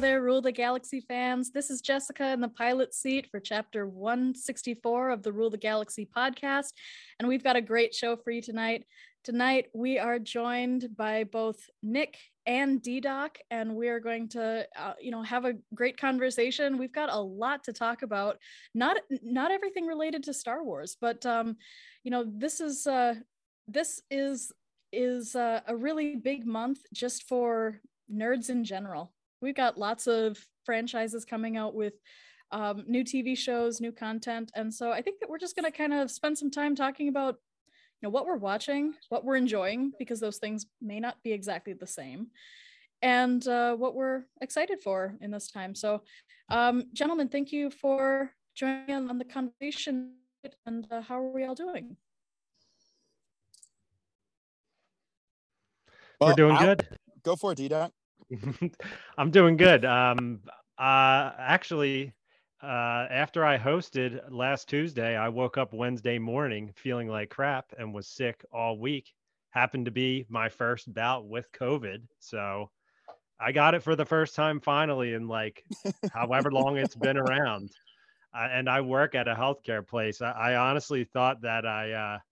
Rule the Galaxy fans, this is Jessica in the pilot seat for chapter 164 of the Rule the Galaxy podcast, and we've got a great show for you tonight. Tonight we are joined by both Nick and D Doc, and we are going to, have a great conversation. We've got a lot to talk about, not everything related to Star Wars, but this is a really big month just for nerds in general. We've got lots of franchises coming out with new TV shows, new content. And so I think that we're just going to kind of spend some time talking about, what we're watching, what we're enjoying, because those things may not be exactly the same, and what we're excited for in this time. So gentlemen, thank you for joining on the conversation. And how are we all doing? Well, we're doing good. Go for it, D-Doc. I'm doing good. After I hosted last Tuesday, I woke up Wednesday morning feeling like crap and was sick all week. Happened to be my first bout with COVID. So I got it for the first time finally in like however long it's been around. And I work at a healthcare place. I honestly thought I've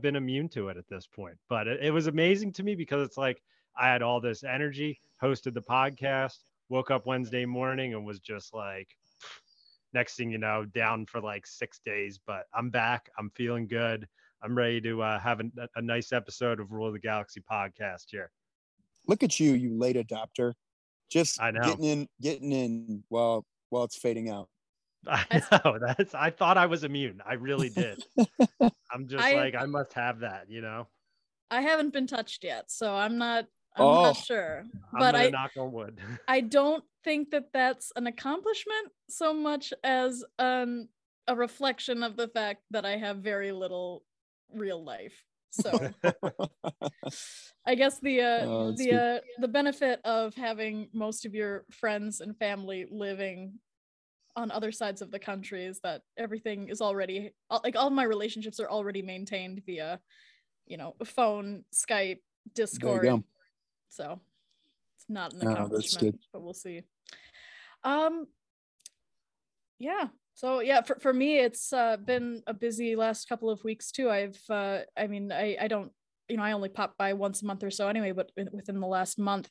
been immune to it at this point. But it was amazing to me because it's like, I had all this energy, hosted the podcast, woke up Wednesday morning and was just like, next thing you know, down for like 6 days, but I'm back. I'm feeling good. I'm ready to have a nice episode of Rule of the Galaxy podcast here. Look at you, you late adopter. Just getting in while it's fading out. I know. I thought I was immune. I really did. I'm just I must have that, I haven't been touched yet, so I'm not sure. But I knock on wood. I don't think that that's an accomplishment so much as a reflection of the fact that I have very little real life. So I guess the benefit of having most of your friends and family living on other sides of the country is that everything is already all my relationships are already maintained via phone, Skype, Discord. So it's not an accomplishment, but we'll see. For me, it's been a busy last couple of weeks too. I only pop by once a month or so anyway, but within the last month,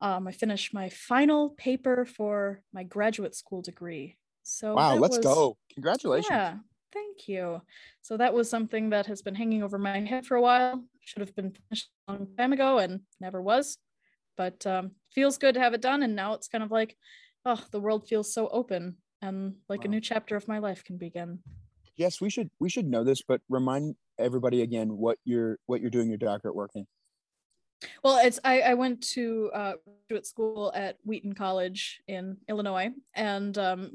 I finished my final paper for my graduate school degree. So wow, let's go. Congratulations. Yeah. Thank you. So that was something that has been hanging over my head for a while. Should have been finished a long time ago and never was, but feels good to have it done. And now it's kind of like, the world feels so open and like a new chapter of my life can begin. Yes, we should know this, but remind everybody again what you're doing your doctorate work in. Well, I went to graduate school at Wheaton College in Illinois and I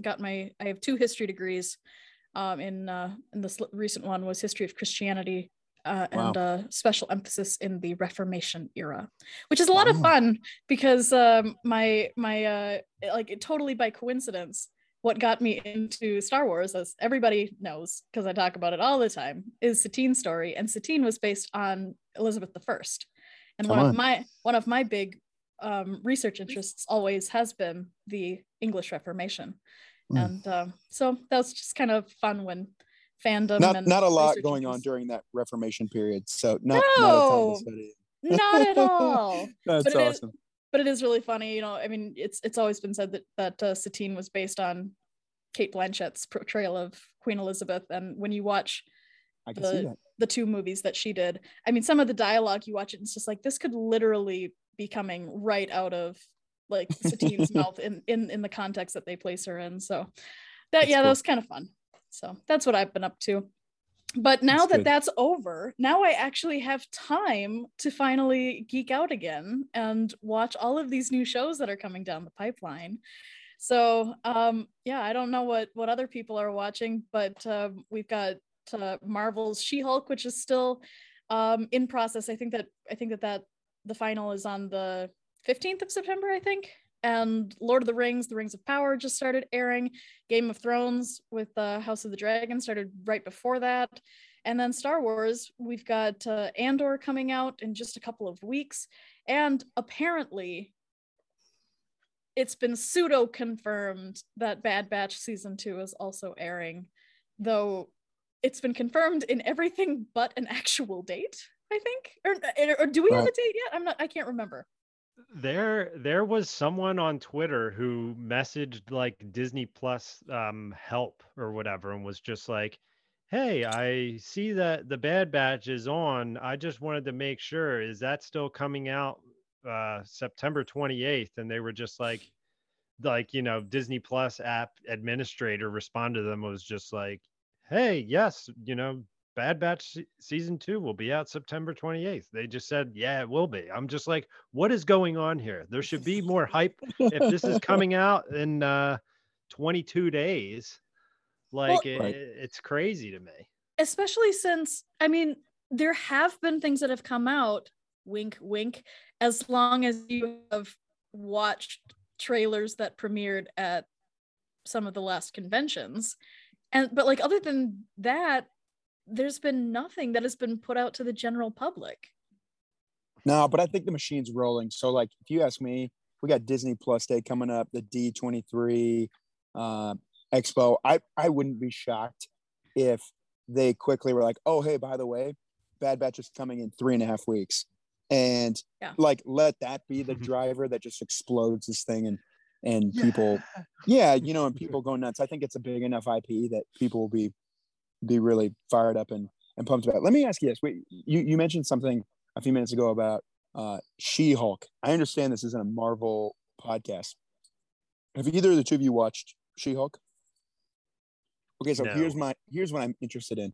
have two history degrees. In this recent one was history of Christianity and special emphasis in the Reformation era, which is a lot of fun because totally by coincidence, what got me into Star Wars, as everybody knows because I talk about it all the time, is Satine's story, and Satine was based on Elizabeth I, and one of my big research interests always has been the English Reformation. And so that was just kind of fun when fandom. Not a lot going on during that Reformation period. So not at all. That's awesome. But it is really funny. It's always been said that Satine was based on Cate Blanchett's portrayal of Queen Elizabeth. And when you watch I can see that. The two movies that she did. I mean, some of the dialogue, you watch it, it's just like, this could literally be coming right out of like Satine's mouth in the context that they place her in. So that, that's cool. That was kind of fun. So that's what I've been up to. But now that's over, now I actually have time to finally geek out again and watch all of these new shows that are coming down the pipeline. So yeah, I don't know what other people are watching, but we've got Marvel's She-Hulk, which is still in process. I think that the final is on the 15th of September, I think. And Lord of the Rings, The Rings of Power just started airing. Game of Thrones with House of the Dragon started right before that. And then Star Wars, we've got Andor coming out in just a couple of weeks. And apparently, it's been pseudo-confirmed that Bad Batch Season 2 is also airing, though it's been confirmed in everything but an actual date, I think. Or do we have a date yet? I can't remember. There was someone on Twitter who messaged like Disney Plus help or whatever, and was just like, hey, I see that the Bad Batch is on. I just wanted to make sure, is that still coming out September 28th? And they were just like, you know, Disney Plus app administrator responded to them, was just like, hey, yes, you know, Bad Batch Season 2 will be out September 28th. They just said, yeah, it will be. I'm just like, what is going on here? There should be more hype if this is coming out in 22 days. Like, well, it's crazy to me. Especially since, I mean, there have been things that have come out, wink, wink, as long as you have watched trailers that premiered at some of the last conventions. But like, other than that, there's been nothing that has been put out to the general public. No, but I think the machine's rolling. So like, if you ask me, we got Disney Plus Day coming up, the D23 Expo. I wouldn't be shocked if they quickly were like, oh, hey, by the way, Bad Batch is coming in 3.5 weeks. And like, let that be the driver that just explodes this thing and people, you know, and people go nuts. I think it's a big enough IP that people will be really fired up and pumped about it. Let me ask you this. You mentioned something a few minutes ago about She-Hulk. I understand this isn't a Marvel podcast. Have either of the two of you watched She-Hulk? Okay, so here's what I'm interested in.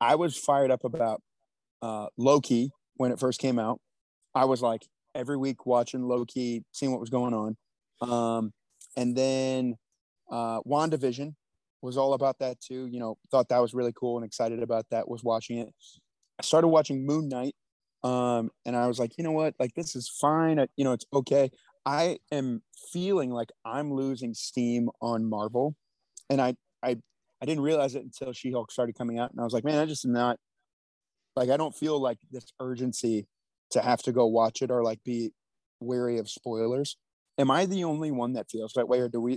I was fired up about Loki when it first came out. I was like every week watching Loki, seeing what was going on. And then WandaVision was all about that too, you know, thought that was really cool and excited about that, was watching it. I started watching Moon Knight, and I was like, you know what, like, this is fine. You know, it's okay. I am feeling like I'm losing steam on Marvel, and I didn't realize it until She-Hulk started coming out, and I was like, man, I just am not, like, I don't feel like this urgency to have to go watch it or like be wary of spoilers. Am I the only one that feels that way, or do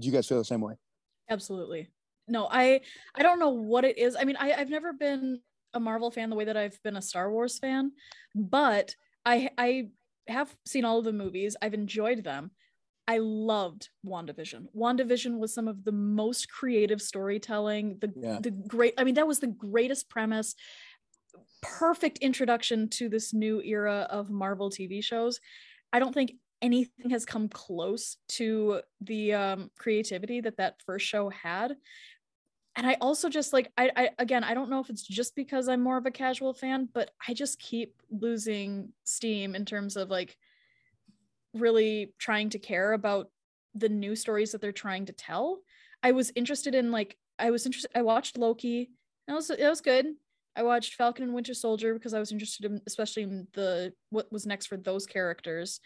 you guys feel the same way? Absolutely. No, I don't know what it is. I mean, I've never been a Marvel fan the way that I've been a Star Wars fan, but I have seen all of the movies. I've enjoyed them. I loved WandaVision. WandaVision was some of the most creative storytelling, that was the greatest premise, perfect introduction to this new era of Marvel TV shows. I don't think anything has come close to the creativity that first show had. And I also just like, I don't know if it's just because I'm more of a casual fan, but I just keep losing steam in terms of like really trying to care about the new stories that they're trying to tell. I watched Loki. That was good. I watched Falcon and Winter Soldier because I was interested in, especially in what was next for those characters.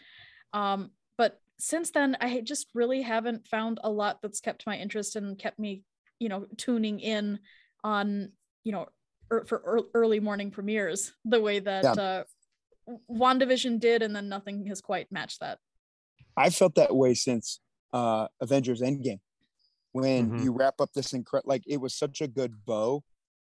But since then, I just really haven't found a lot that's kept my interest and kept me, you know, tuning in on, you know, for early morning premieres the way that WandaVision did, and then nothing has quite matched that. I felt that way since Avengers Endgame, when you wrap up this incredible, like, it was such a good bow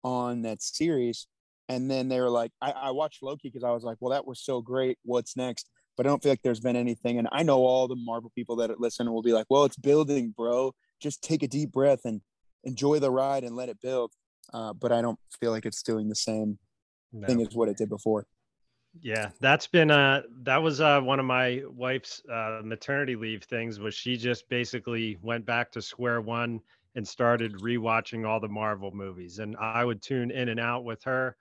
on that series, and then they were like, I watched Loki because I was like, well, that was so great, what's next? But I don't feel like there's been anything. And I know all the Marvel people that listen will be like, well, it's building, bro. Just take a deep breath and enjoy the ride and let it build. but I don't feel like it's doing the same thing as what it did before. Yeah, that's been that was one of my wife's maternity leave things, was she just basically went back to square one and started rewatching all the Marvel movies. And I would tune in and out with her.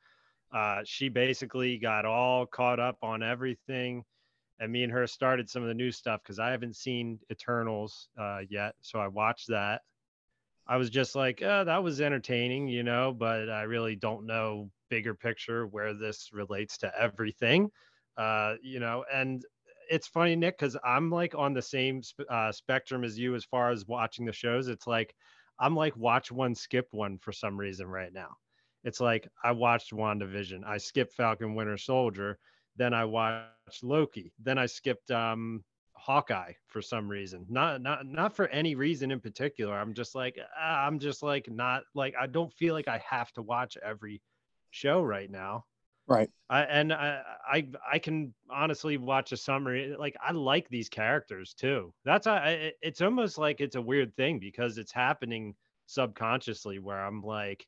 She basically got all caught up on everything. And me and her started some of the new stuff because I haven't seen Eternals yet. So I watched that. I was just like, oh, that was entertaining, you know, but I really don't know bigger picture where this relates to everything, you know. And it's funny, Nick, because I'm like on the same spectrum as you as far as watching the shows. It's like, I'm like, watch one, skip one for some reason right now. It's like, I watched WandaVision. I skipped Falcon Winter Soldier. Then I watched Loki. Then I skipped Hawkeye for some reason. Not for any reason in particular. I'm just like I don't feel like I have to watch every show right now. Right. I can honestly watch a summary. Like, I like these characters too. It's almost like it's a weird thing because it's happening subconsciously where I'm like,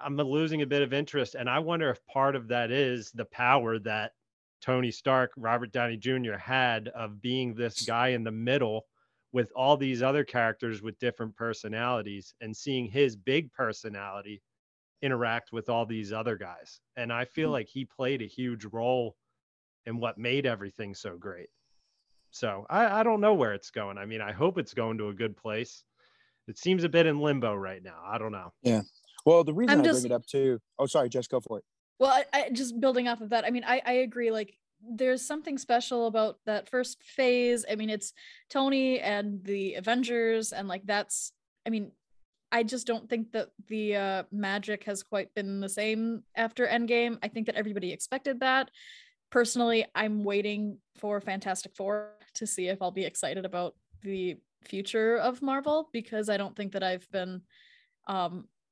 I'm losing a bit of interest. And I wonder if part of that is the power that Tony Stark, Robert Downey Jr. had of being this guy in the middle with all these other characters with different personalities and seeing his big personality interact with all these other guys. And I feel like he played a huge role in what made everything so great. So I don't know where it's going. I mean, I hope it's going to a good place. It seems a bit in limbo right now. I don't know. Yeah. Well, the reason I bring it up too. Oh, sorry, Jess, go for it. Well, I just building off of that. I mean, I agree. Like, there's something special about that first phase. I mean, it's Tony and the Avengers, and like that's. I mean, I just don't think that the magic has quite been the same after Endgame. I think that everybody expected that. Personally, I'm waiting for Fantastic Four to see if I'll be excited about the future of Marvel, because I don't think that I've been.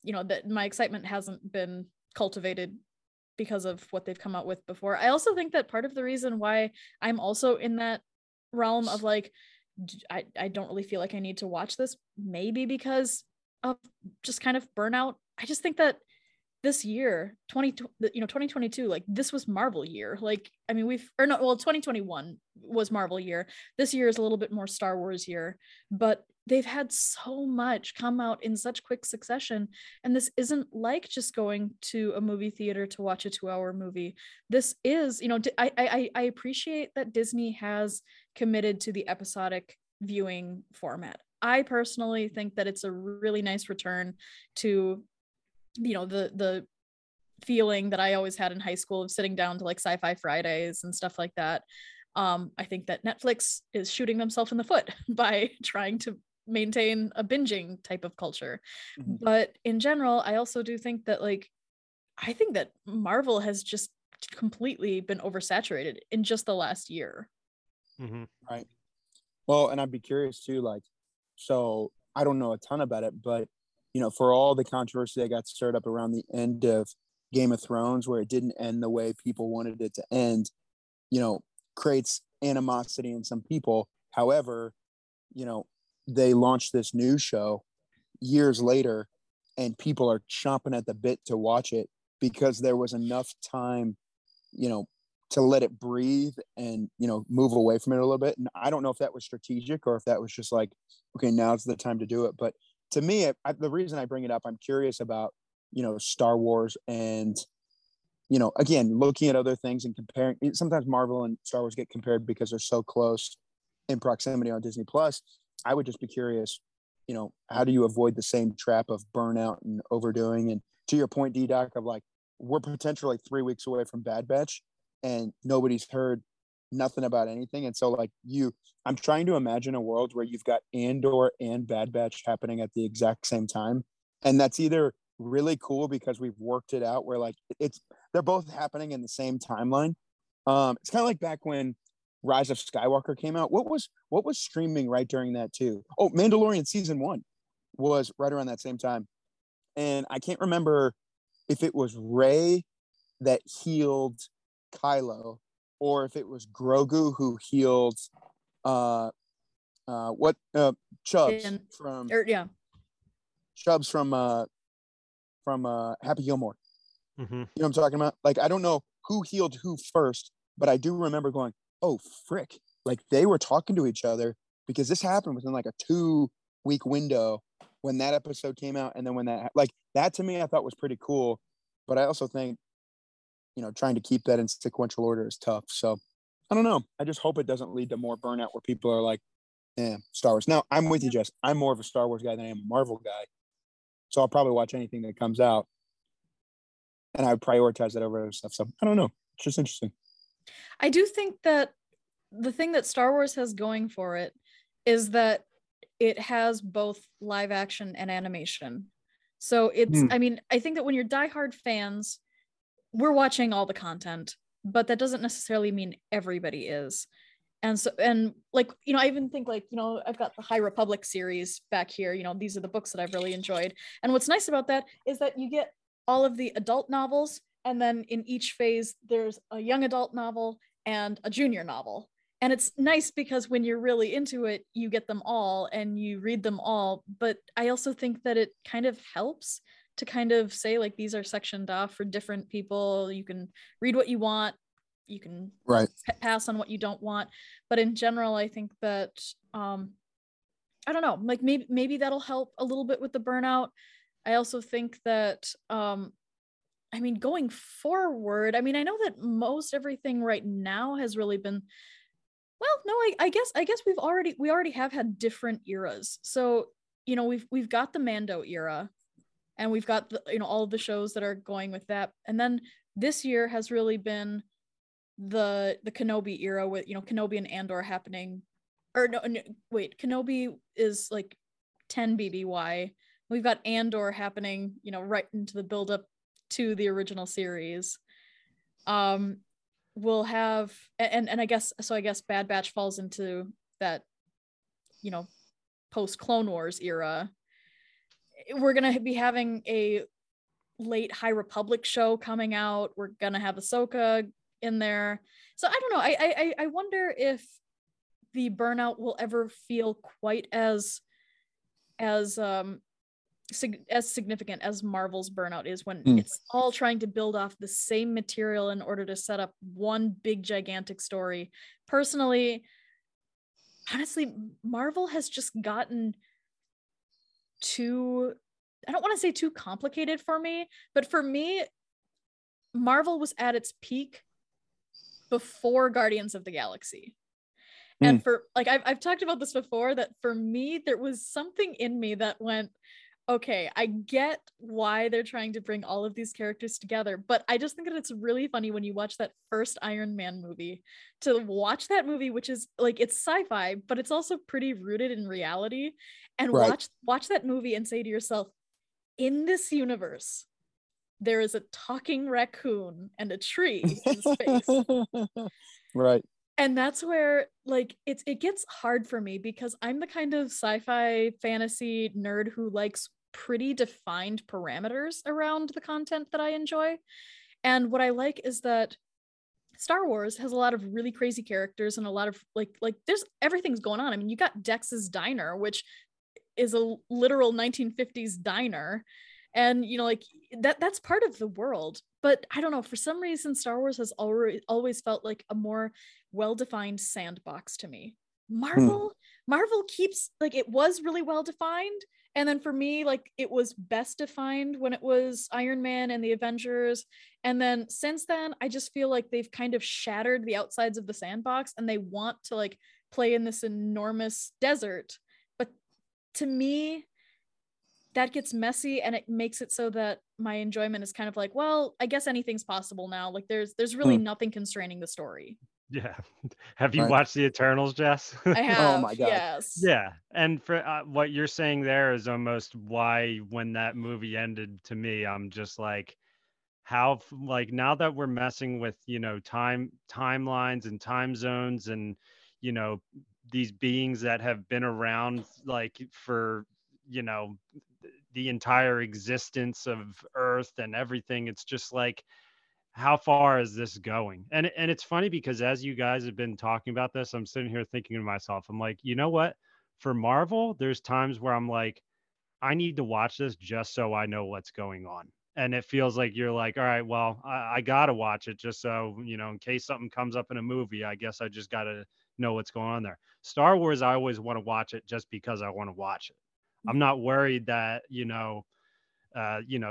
You know, that my excitement hasn't been cultivated because of what they've come out with before. I also think that part of the reason why I'm also in that realm of like, I don't really feel like I need to watch this, maybe because of just kind of burnout. I just think that this year, 2022, like this was Marvel year. Like, I mean, 2021 was Marvel year. This year is a little bit more Star Wars year, but they've had so much come out in such quick succession. And this isn't like just going to a movie theater to watch a 2-hour movie. This is, you know, I appreciate that Disney has committed to the episodic viewing format. I personally think that it's a really nice return to, you know, the feeling that I always had in high school of sitting down to like Sci-Fi Fridays and stuff like that. I think that Netflix is shooting themselves in the foot by trying to maintain a binging type of culture. Mm-hmm. But in general, I also do think that like, I think that Marvel has just completely been oversaturated in just the last year. Mm-hmm. Right. Well, and I'd be curious too, like, so I don't know a ton about it, but you know, for all the controversy that got stirred up around the end of Game of Thrones, where it didn't end the way people wanted it to end, you know, creates animosity in some people. However, you know, they launched this new show years later and people are chomping at the bit to watch it because there was enough time, you know, to let it breathe and, you know, move away from it a little bit. And I don't know if that was strategic or if that was just like, okay, now's the time to do it. But to me, the reason I bring it up, I'm curious about, you know, Star Wars and, you know, again, looking at other things and comparing. Sometimes Marvel and Star Wars get compared because they're so close in proximity on Disney Plus. I would just be curious, you know, how do you avoid the same trap of burnout and overdoing? And to your point, D Doc, of like, we're potentially 3 weeks away from Bad Batch and nobody's heard nothing about anything. And so like I'm trying to imagine a world where you've got Andor and Bad Batch happening at the exact same time. And that's either really cool because we've worked it out where like they're both happening in the same timeline. It's kind of like back when Rise of Skywalker came out. What was streaming right during that too? Oh, Mandalorian season 1 was right around that same time. And I can't remember if it was Rey that healed Kylo or if it was Grogu who healed Chubbs from from Happy Gilmore. Mm-hmm. You know what I'm talking about? Like, I don't know who healed who first, but I do remember going, oh, frick. Like, they were talking to each other because this happened within like a 2-week window when that episode came out. And then when that, like, that to me, I thought was pretty cool. But I also think, you know, trying to keep that in sequential order is tough. So I don't know. I just hope it doesn't lead to more burnout where people are like, yeah, Star Wars. Now, I'm with you, Jess. I'm more of a Star Wars guy than I am a Marvel guy. So I'll probably watch anything that comes out. And I prioritize that over other stuff. So I don't know. It's just interesting. I do think that the thing that Star Wars has going for it is that it has both live action and animation. So it's, I mean, I think that when you're diehard fans, we're watching all the content, but that doesn't necessarily mean everybody is. And so, and like, you know, I even think like, you know, I've got the High Republic series back here, you know, these are the books that I've really enjoyed. And what's nice about that is that you get all of the adult novels. And then in each phase, there's a young adult novel and a junior novel. And it's nice because when you're really into it, you get them all and you read them all. But I also think that it kind of helps to kind of say like, these are sectioned off for different people. You can read what you want. You can pass on what you don't want. But in general, I think that, I don't know, like maybe that'll help a little bit with the burnout. I also think that, I mean, going forward, I mean, I know that most everything right now has really been, well, no, I guess we already have had different eras. So, you know, we've got the Mando era and we've got the, you know, all of the shows that are going with that. And then this year has really been the Kenobi era with, you know, Kenobi and Andor happening, or no, wait, Kenobi is like 10 BBY. We've got Andor happening, you know, right into the buildup to the original series. We'll have, and I guess Bad Batch falls into that, you know, post Clone Wars era. We're going to be having a late High Republic show coming out. We're going to have Ahsoka in there. So I don't know. I wonder if the burnout will ever feel quite as significant as Marvel's burnout is, when it's all trying to build off the same material in order to set up one big gigantic story. Personally, honestly, Marvel has just gotten too, I don't want to say too complicated for me, but for me, Marvel was at its peak before Guardians of the Galaxy. And for, like, I've talked about this before, that for me, there was something in me that went, okay, I get why they're trying to bring all of these characters together, but I just think that it's really funny when you watch that first Iron Man movie, to watch that movie, which is like, it's sci-fi, but it's also pretty rooted in reality, and watch that movie and say to yourself, in this universe, there is a talking raccoon and a tree in space. Right. And that's where, like, it gets hard for me, because I'm the kind of sci-fi fantasy nerd who likes pretty defined parameters around the content that I enjoy. And what I like is that Star Wars has a lot of really crazy characters and a lot of like there's, everything's going on. I mean, you got Dex's Diner, which is a literal 1950s diner. And, you know, like that's part of the world. But I don't know, for some reason, Star Wars has always felt like a more well-defined sandbox to me. Marvel keeps, like, it was really well-defined. And then for me, like, it was best defined when it was Iron Man and the Avengers. And then since then, I just feel like they've kind of shattered the outsides of the sandbox, and they want to, like, play in this enormous desert. But to me, that gets messy, and it makes it so that my enjoyment is kind of like, well, I guess anything's possible now. Like there's really nothing constraining the story. Yeah. Have you watched the Eternals, Jess? I have. Oh my God. Yes. Yeah. And for what you're saying there is almost why, when that movie ended, to me, I'm just like, how, like, now that we're messing with, you know, timelines and time zones, and, you know, these beings that have been around, like, for, you know, the entire existence of Earth and everything. It's just like, how far is this going? And it's funny, because as you guys have been talking about this, I'm sitting here thinking to myself, I'm like, you know what? For Marvel, there's times where I'm like, I need to watch this just so I know what's going on. And it feels like you're like, all right, well, I got to watch it just so, you know, in case something comes up in a movie, I guess I just got to know what's going on there. Star Wars, I always want to watch it just because I want to watch it. I'm not worried that, you know,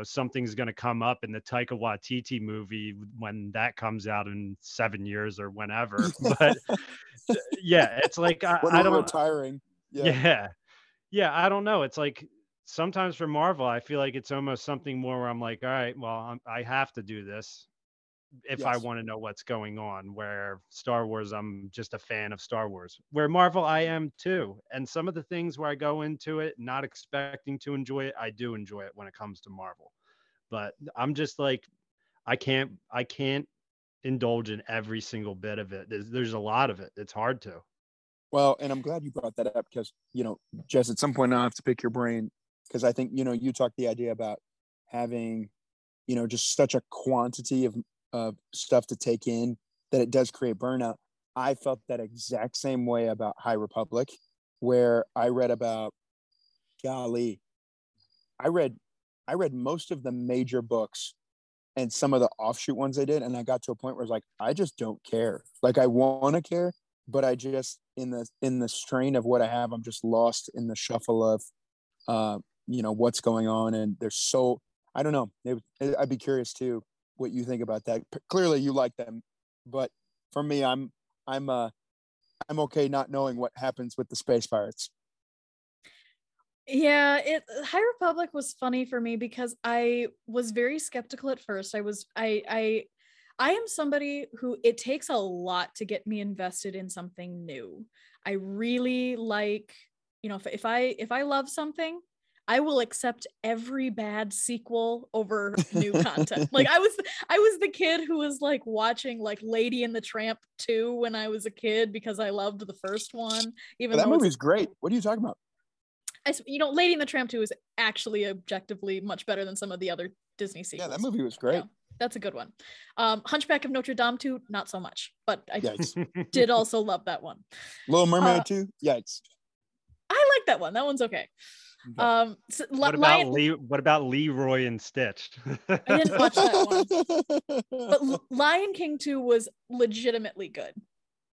something's going to come up in the Taika Waititi movie when that comes out in 7 years or whenever. But yeah, it's like, I don't retiring. Yeah. I don't know. It's like, sometimes for Marvel, I feel like it's almost something more where I'm like, all right, well, I have to do this if I want to know what's going on. Where Star Wars, I'm just a fan of Star Wars. Where Marvel, I am too. And some of the things where I go into it not expecting to enjoy it, I do enjoy it when it comes to Marvel. But I'm just like, I can't indulge in every single bit of it. There's a lot of it. It's hard to. Well, and I'm glad you brought that up because, you know, Jess, at some point I'll have to pick your brain. Because I think, you know, you talked the idea about having, you know, just such a quantity of stuff to take in that it does create burnout. I felt that exact same way about High Republic, where I read about, golly, I read most of the major books and some of the offshoot ones they did. And I got to a point where I was like, I just don't care. Like, I want to care, but I just, in the strain of what I have, I'm just lost in the shuffle of, you know, what's going on. And there's so, I don't know, I'd be curious too what you think about that. Clearly you like them, but for me, I'm okay not knowing what happens with the space pirates. Yeah, High Republic was funny for me because I was very skeptical at first. I am somebody who, it takes a lot to get me invested in something new. I really like, you know, if I love something, I will accept every bad sequel over new content. Like, I was the kid who was like watching like Lady and the Tramp 2 when I was a kid because I loved the first one. Even that movie's great. What are you talking about? You know, Lady and the Tramp 2 is actually objectively much better than some of the other Disney sequels. Yeah, that movie was great. Yeah, that's a good one. Hunchback of Notre Dame 2, not so much, but I did also love that one. Little Mermaid 2, yikes. I like that one. That one's okay. So what about Leroy and Stitch? I didn't watch that one. But Lion King 2 was legitimately good.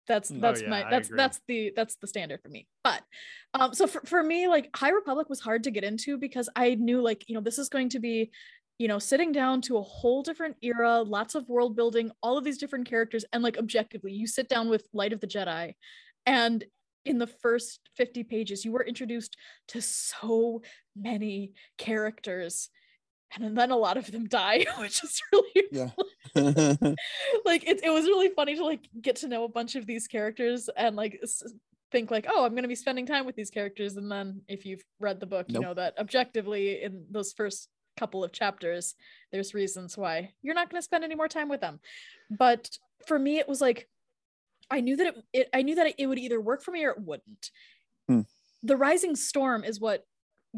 That's the standard for me. But so for me, like, High Republic was hard to get into because I knew, like, you know, this is going to be, you know, sitting down to a whole different era, lots of world building, all of these different characters, and like objectively, you sit down with Light of the Jedi, and in the first 50 pages, you were introduced to so many characters, and then a lot of them die, which is really like it was really funny to like get to know a bunch of these characters and like think like, oh, I'm going to be spending time with these characters, and then if you've read the book, you know that objectively in those first couple of chapters, there's reasons why you're not going to spend any more time with them. But for me, it was like, I knew that it would either work for me or it wouldn't. The Rising Storm is what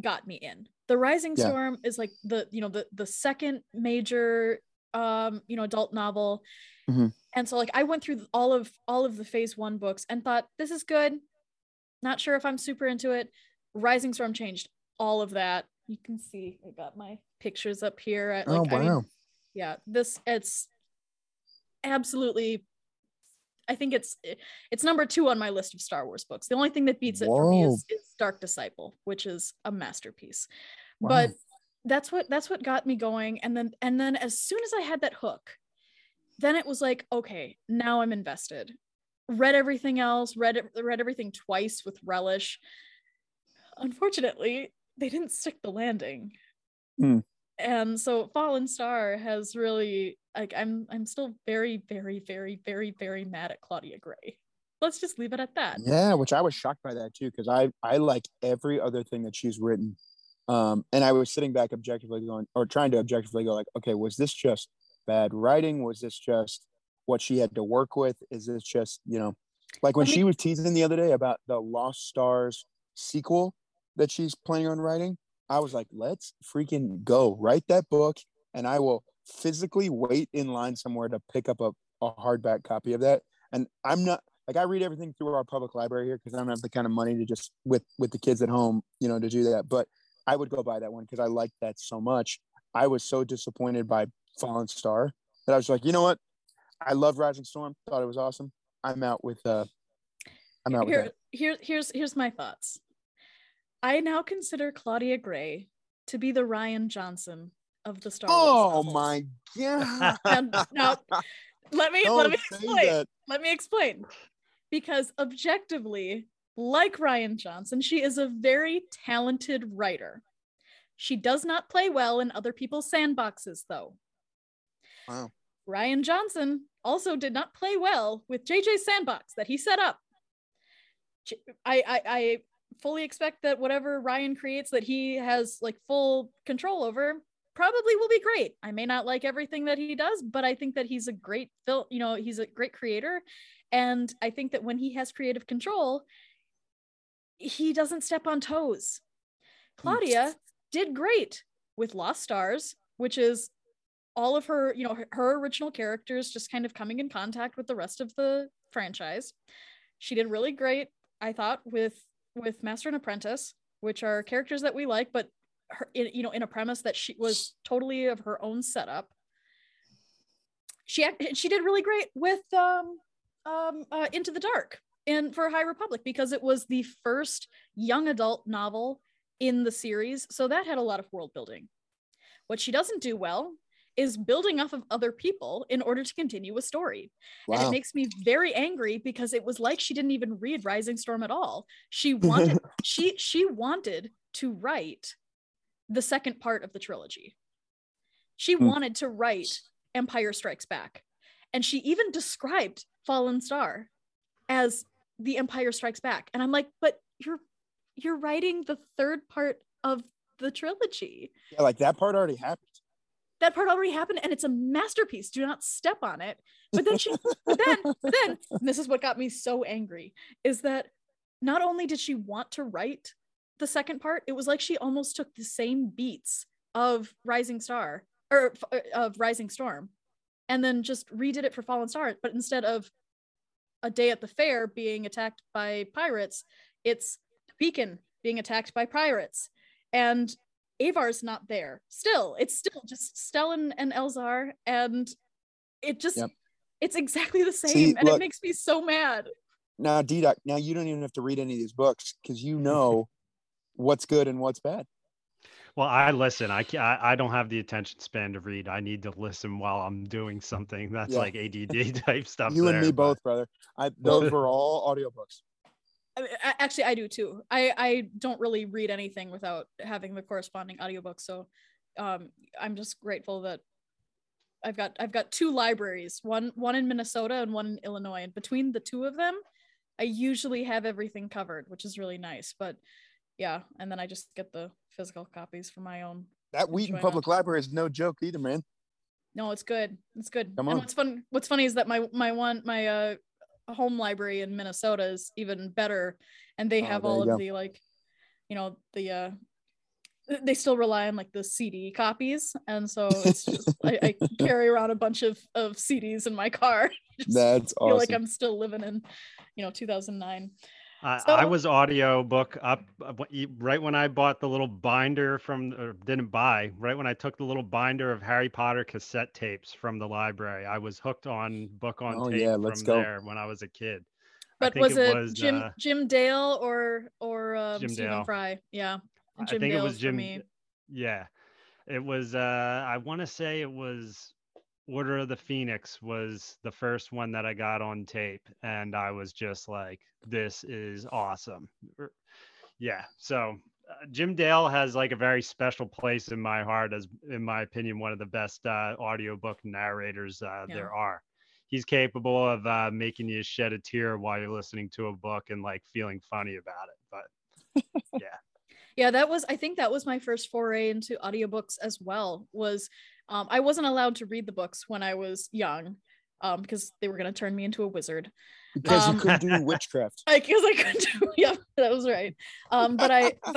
got me in. The Rising Storm is like the second major adult novel. And so like I went through all of the phase one books and thought, this is good, not sure if I'm super into it. Rising Storm changed all of that. You can see I got my pictures up here. It's absolutely, I think it's number 2 on my list of Star Wars books. The only thing that beats it for me is Dark Disciple, which is a masterpiece. Wow. But that's what got me going. And then as soon as I had that hook, then it was like, okay, now I'm invested. Read everything else, read everything twice with relish. Unfortunately, they didn't stick the landing. And so Fallen Star has really, like, I'm still very, very, very, very, very mad at Claudia Gray. Let's just leave it at that. Yeah, which I was shocked by that too, because I like every other thing that she's written. And I was sitting back objectively going, or trying to objectively go like, okay, was this just bad writing? Was this just what she had to work with? Is this just, you know, like when she was teasing the other day about the Lost Stars sequel that she's planning on writing? I was like, let's freaking go. Write that book, and I will physically wait in line somewhere to pick up a hardback copy of that. And I'm not, like, I read everything through our public library here because I don't have the kind of money to just with the kids at home, you know, to do that. But I would go buy that one because I liked that so much. I was so disappointed by Fallen Star that I was like, you know what? I love Rising Storm. Thought it was awesome. I'm out with that. Here's my thoughts. I now consider Claudia Gray to be the Rian Johnson of the Star Wars. Oh my God. And now let me explain. Because objectively, like Rian Johnson, she is a very talented writer. She does not play well in other people's sandboxes, though. Wow. Rian Johnson also did not play well with JJ's sandbox that he set up. I fully expect that whatever Rian creates that he has like full control over probably will be great. I may not like everything that he does, but I think that he's a great he's a great creator. And I think that when he has creative control, he doesn't step on toes. Claudia did great with Lost Stars, which is all of her, her original characters just kind of coming in contact with the rest of the franchise. She did really great, I thought, with Master and Apprentice, which are characters that we like, but her, in a premise that she was totally of her own setup. She did really great with Into the Dark and for High Republic, because it was the first young adult novel in the series, so that had a lot of world building. What she doesn't do well is building off of other people in order to continue a story. Wow. And it makes me very angry because it was like she didn't even read Rising Storm at all. She wanted she wanted to write the second part of the trilogy. She wanted to write Empire Strikes Back, and she even described Fallen Star as the Empire Strikes Back. And I'm like, but you're writing the third part of the trilogy. Yeah, like that part already happened. That part already happened, and it's a masterpiece. Do not step on it. But then and this is what got me so angry, is that not only did she want to write the second part, it was like she almost took the same beats of Rising Star or of Rising Storm and then just redid it for Fallen Star. But instead of a day at the fair being attacked by pirates, it's the beacon being attacked by pirates. And Avar's not there. It's still just Stellan and Elzar, and it just, it's exactly the same. See, and look, it makes me so mad. Now, D Doc, now you don't even have to read any of these books because you know what's good and what's bad. Well, I don't have the attention span to read. I need to listen while I'm doing something. That's like ADD type stuff. Both, brother. Those were all audiobooks. Actually, I do too. I don't really read anything without having the corresponding audiobook. So I'm just grateful that I've got two libraries, one in Minnesota and one in Illinois. And between the two of them, I usually have everything covered, which is really nice. But yeah, and then I just get the physical copies for my own. That Wheaton Public Library is no joke either, man. No, it's good. It's good. Come on. And what's funny is that my home library in Minnesota is even better, and they have all of the they still rely on like the CD copies, and so it's just I carry around a bunch of CDs in my car. That's awesome. I feel like I'm still living in 2009. I was audiobook up right when I bought the little binder right when I took the little binder of Harry Potter cassette tapes from the library. I was hooked on book on tape there when I was a kid. But was it Jim Dale or Jim Stephen Dale. Fry? Yeah. I think Dale it was Jim. Me. Yeah. It was, I want to say it was Order of the Phoenix was the first one that I got on tape, and I was just like, this is awesome. Yeah. So Jim Dale has like a very special place in my heart as, in my opinion, one of the best audiobook narrators there are. He's capable of making you shed a tear while you're listening to a book and like feeling funny about it. But yeah, I think that was my first foray into audiobooks as well, was I wasn't allowed to read the books when I was young because they were going to turn me into a wizard. Because you couldn't do witchcraft. Because I couldn't do, yeah, that was right. But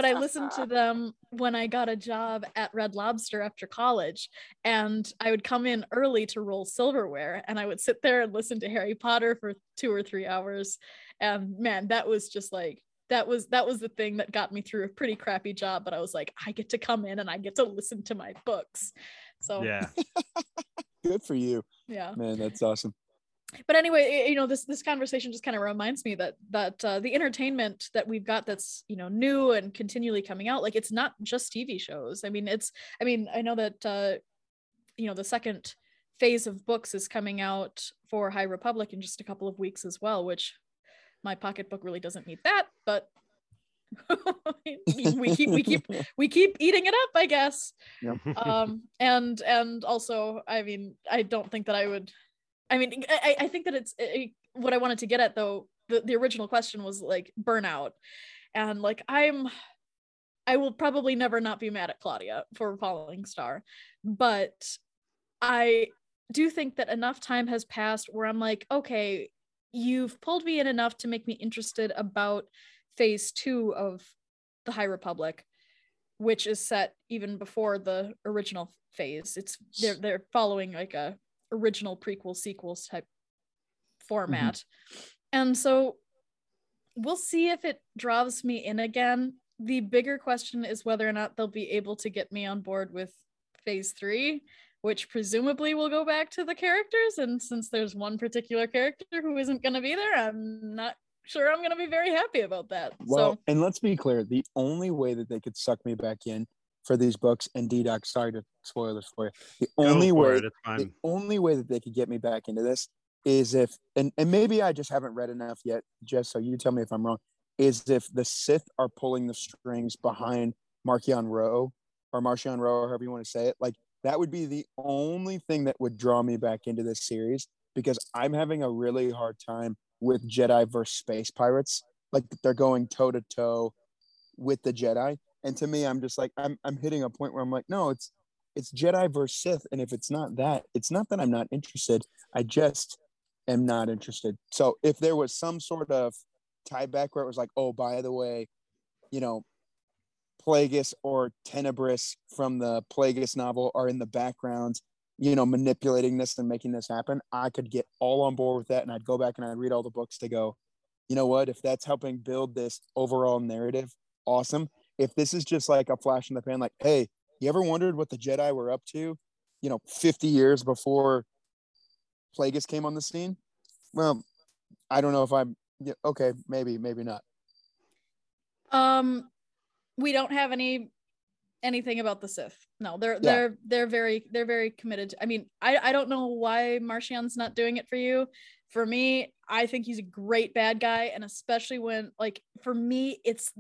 I listened to them when I got a job at Red Lobster after college, and I would come in early to roll silverware, and I would sit there and listen to Harry Potter for 2 or 3 hours. And man, that was just like, that was the thing that got me through a pretty crappy job, but I was like, I get to come in and I get to listen to my books. So yeah. Good for you. Yeah, man, that's awesome. But anyway, you know, this conversation just kind of reminds me that the entertainment that we've got that's, you know, new and continually coming out, like, it's not just TV shows. I mean, I know that, you know, the second phase of books is coming out for High Republic in just a couple of weeks as well, which my pocketbook really doesn't need that, but we keep eating it up, I guess. Yeah. And also, I mean, I don't think that I would. I mean, I think that it's what I wanted to get at, though. The original question was like burnout, and like I will probably never not be mad at Claudia for Falling Star, but I do think that enough time has passed where I'm like, okay, you've pulled me in enough to make me interested about phase 2 of the High Republic, which is set even before the original phase. They're following like a original prequel sequels type format. Mm-hmm. And so we'll see if it draws me in again. The bigger question is whether or not they'll be able to get me on board with phase 3, which presumably will go back to the characters. And since there's one particular character who isn't going to be there, I'm not sure I'm going to be very happy about that. Well, so. And let's be clear, the only way that they could suck me back in for these books, and D Doc, sorry to spoil this for you, the only way that they could get me back into this is if, and maybe I just haven't read enough yet, Jess, so you tell me if I'm wrong, is if the Sith are pulling the strings behind Marcion Rowe, or however you want to say it. Like, that would be the only thing that would draw me back into this series, because I'm having a really hard time with Jedi versus space pirates. Like, they're going toe to toe with the Jedi. And to me, I'm just like, I'm hitting a point where I'm like, no, it's Jedi versus Sith. And if it's not that, it's not that I'm not interested. I just am not interested. So if there was some sort of tie back where it was like, oh, by the way, you know, Plagueis or Tenebris from the Plagueis novel are in the background, you know, manipulating this and making this happen, I could get all on board with that. And I'd go back and I'd read all the books to go, you know what, if that's helping build this overall narrative, awesome. If this is just like a flash in the pan, like, hey, you ever wondered what the Jedi were up to, you know, 50 years before Plagueis came on the scene? Well, I don't know if I'm okay. Maybe not. We don't have anything about the Sith. No, they're very committed. I mean, I don't know why Marcion's not doing it for you. For me, I think he's a great bad guy, and especially when, like, for me, it's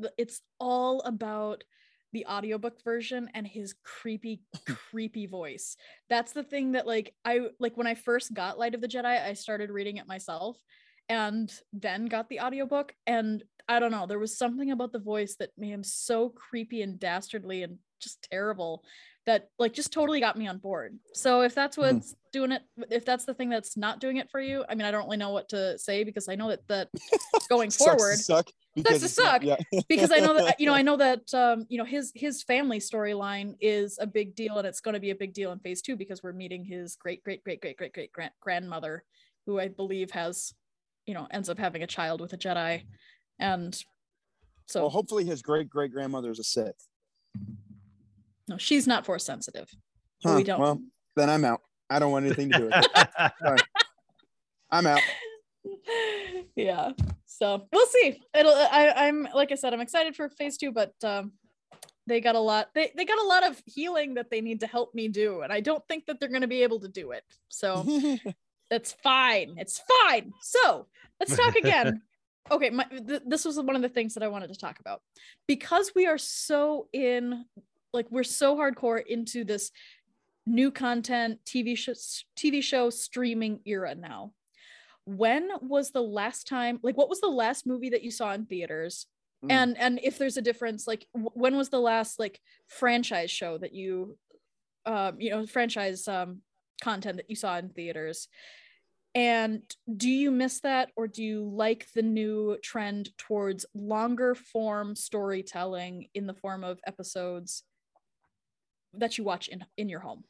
all about the audiobook version and his creepy voice. That's the thing that, like, I like when I first got Light of the Jedi, I started reading it myself and then got the audiobook, and I don't know, there was something about the voice that made him so creepy and dastardly and just terrible that, like, just totally got me on board. So if that's what's doing it, if that's the thing that's not doing it for you, I mean, I don't really know what to say, because I know that going forward sucks to suck yeah. Because I know that you know, his family storyline is a big deal, and it's going to be a big deal in phase 2, because we're meeting his great grandmother, who I believe has, you know, ends up having a child with a Jedi. And so, well, hopefully his great grandmother is a Sith. No, she's not force sensitive. Huh, we don't. Well, then I'm out. I don't want anything to do with it. Sorry. I'm out. Yeah. So we'll see. I'm like I said, I'm excited for phase 2, but they got a lot. They got a lot of healing that they need to help me do, and I don't think that they're going to be able to do it. So that's fine. It's fine. So let's talk again. Okay, this was one of the things that I wanted to talk about, because we are so in, like, we're so hardcore into this new content TV show streaming era now. When was the last time, like, what was the last movie that you saw in theaters? Mm. And if there's a difference, like, when was the last, like, franchise show that you, you know, franchise content that you saw in theaters? And do you miss that, or do you like the new trend towards longer form storytelling in the form of episodes that you watch in your home?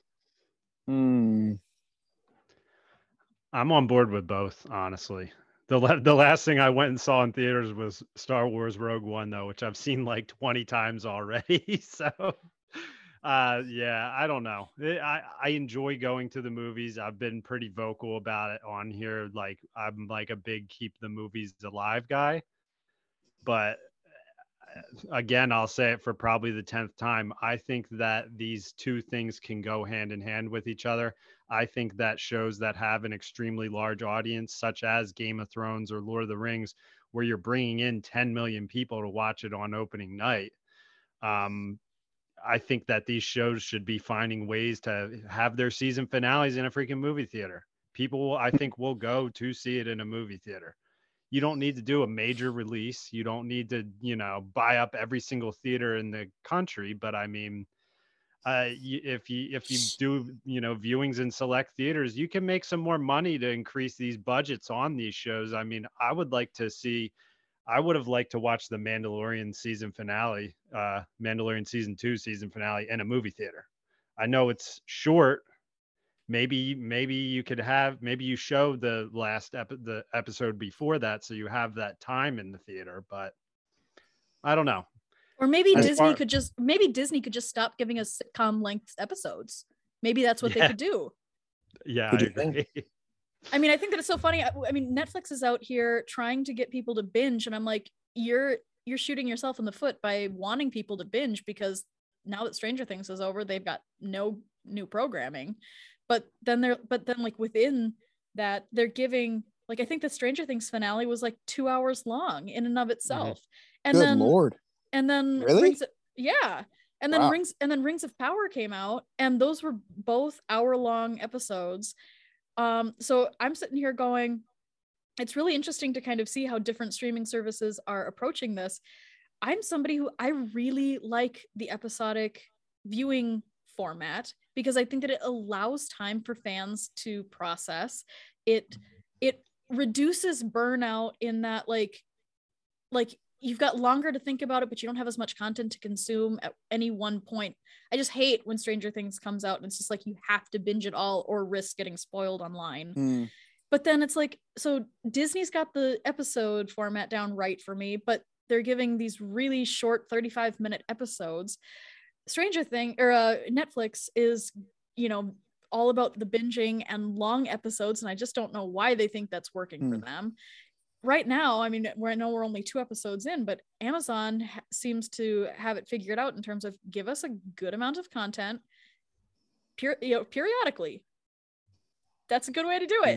I'm on board with both, honestly. The last thing I went and saw in theaters was Star Wars Rogue One, though, which I've seen like 20 times already. So, yeah, I don't know. I enjoy going to the movies. I've been pretty vocal about it on here. Like, I'm like a big keep the movies alive guy. But again, I'll say it for probably the 10th time. I think that these two things can go hand in hand with each other. I think that shows that have an extremely large audience, such as Game of Thrones or Lord of the Rings, where you're bringing in 10 million people to watch it on opening night. I think that these shows should be finding ways to have their season finales in a freaking movie theater. People, I think, will go to see it in a movie theater. You don't need to do a major release. You don't need to, you know, buy up every single theater in the country. But I mean, if you do, you know, viewings in select theaters, you can make some more money to increase these budgets on these shows. I mean, I would like to see, I would have liked to watch the Mandalorian season finale, Mandalorian season 2 season finale in a movie theater. I know it's short. Maybe you could have, maybe you show the last the episode before that, so you have that time in the theater, but I don't know. Or maybe Disney could just stop giving us sitcom length episodes. Maybe that's what they could do. Yeah. I mean, I think that it's so funny. I mean, Netflix is out here trying to get people to binge, and I'm like, you're shooting yourself in the foot by wanting people to binge, because now that Stranger Things is over, they've got no new programming. But then like within that, they're giving, like, I think the Stranger Things finale was like 2 hours long in and of itself. Mm-hmm. And Good Lord. And then really? Rings Rings of Power came out, and those were both hour-long episodes. So I'm sitting here going, it's really interesting to kind of see how different streaming services are approaching this. I'm somebody who, I really like the episodic viewing format, because I think that it allows time for fans to process. It reduces burnout in that, like you've got longer to think about it, but you don't have as much content to consume at any one point. I just hate when Stranger Things comes out and it's just like, you have to binge it all or risk getting spoiled online. Mm. But then it's like, so Disney's got the episode format down right for me, but they're giving these really short 35-minute episodes. Stranger Thing or Netflix is, you know, all about the binging and long episodes, and I just don't know why they think that's working for them. Right now, I mean, I know we're only 2 episodes in, but Amazon seems to have it figured out in terms of, give us a good amount of content periodically. That's a good way to do it.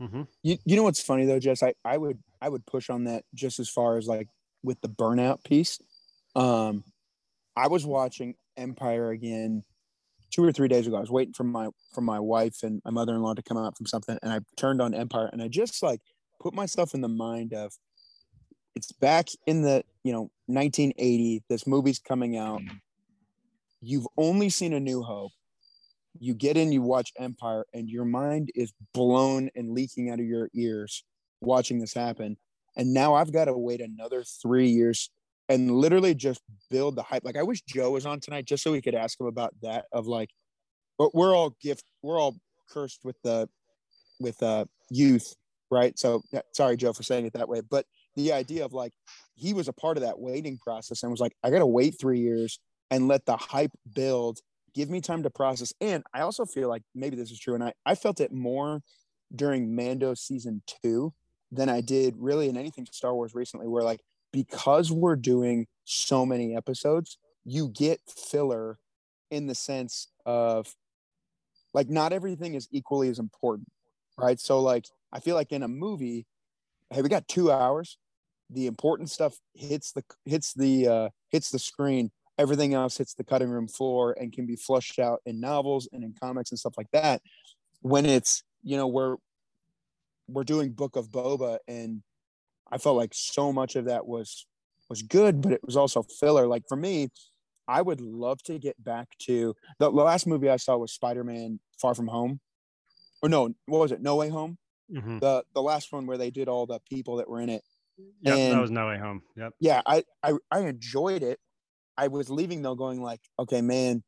Yeah. Mm-hmm. You know what's funny though, Jess? I would push on that just as far as like with the burnout piece. I was watching Empire again 2 or 3 days ago. I was waiting for my wife and my mother-in-law to come out from something, and I turned on Empire, and I just like put myself in the mind of, it's back in the, you know, 1980, this movie's coming out. You've only seen A New Hope. You get in, you watch Empire, and your mind is blown and leaking out of your ears watching this happen. And now I've got to wait another 3 years and literally just build the hype. Like, I wish Joe was on tonight just so we could ask him about that of like, but we're all cursed with youth. Right. So sorry, Joe, for saying it that way. But the idea of like, he was a part of that waiting process and was like, I got to wait 3 years and let the hype build, give me time to process. And I also feel like maybe this is true. And I felt it more during Mando season 2 than I did really in anything Star Wars recently, where like, because we're doing so many episodes, you get filler in the sense of like, not everything is equally as important. Right. So like, I feel like in a movie, hey, we got 2 hours. The important stuff hits the screen. Everything else hits the cutting room floor and can be flushed out in novels and in comics and stuff like that. When it's, you know, we're doing Book of Boba, and I felt like so much of that was good, but it was also filler. Like for me, I would love to get back to the last movie I saw was Spider-Man Far From Home. Or no, what was it? No Way Home. Mm-hmm. The last one where they did all the people that were in it. Yeah, that was No Way Home. Yep. Yeah, I enjoyed it. I was leaving though going like, okay, man,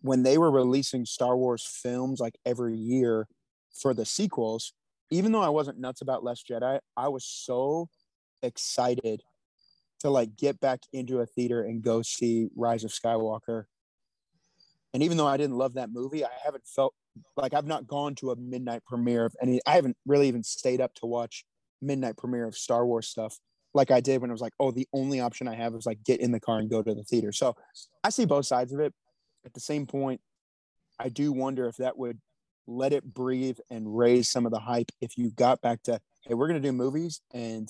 when they were releasing Star Wars films like every year for the sequels, even though I wasn't nuts about Last Jedi, I was so excited to like get back into a theater and go see Rise of Skywalker. And even though I didn't love that movie, I haven't felt like I've not gone to a midnight premiere of any, I haven't really even stayed up to watch midnight premiere of Star Wars stuff like I did when it was like, oh, the only option I have is like get in the car and go to the theater. So I see both sides of it. At the same point, I do wonder if that would let it breathe and raise some of the hype if you got back to, hey, we're going to do movies and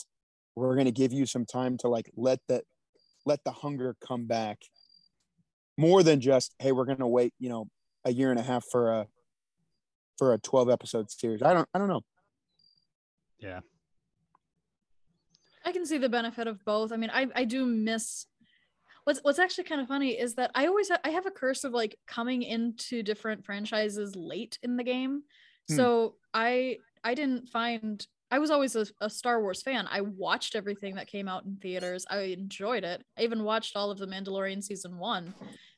we're going to give you some time to like let the hunger come back more than just, hey, we're going to wait, you know, a year and a half for a 12 episode series. I don't know. Yeah. I can see the benefit of both. I mean, I do miss what's actually kind of funny is that I always have a curse of like coming into different franchises late in the game. So I didn't find, I was always a Star Wars fan. I watched everything that came out in theaters. I enjoyed it. I even watched all of The Mandalorian season 1,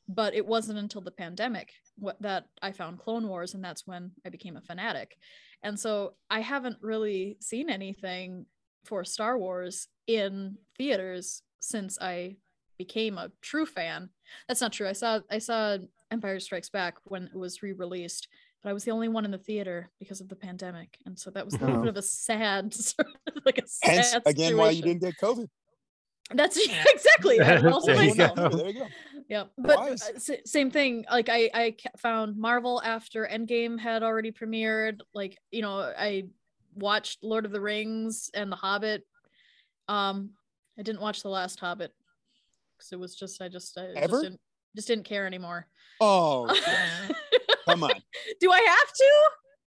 but it wasn't until the pandemic that I found Clone Wars, and that's when I became a fanatic. And so I haven't really seen anything for Star Wars in theaters since I became a true fan. That's not true. I saw Empire Strikes Back when it was re-released, but I was the only one in the theater because of the pandemic. And so that was a bit of a sad, like a sad Hence, again, situation. Why you didn't get COVID. That's exactly. Also there you go. Yeah, but same thing. Like I found Marvel after Endgame had already premiered. Like, you know, I watched Lord of the Rings and The Hobbit. I didn't watch The Last Hobbit because it was just I just didn't care anymore. Oh, yeah. Come on. Do I have to?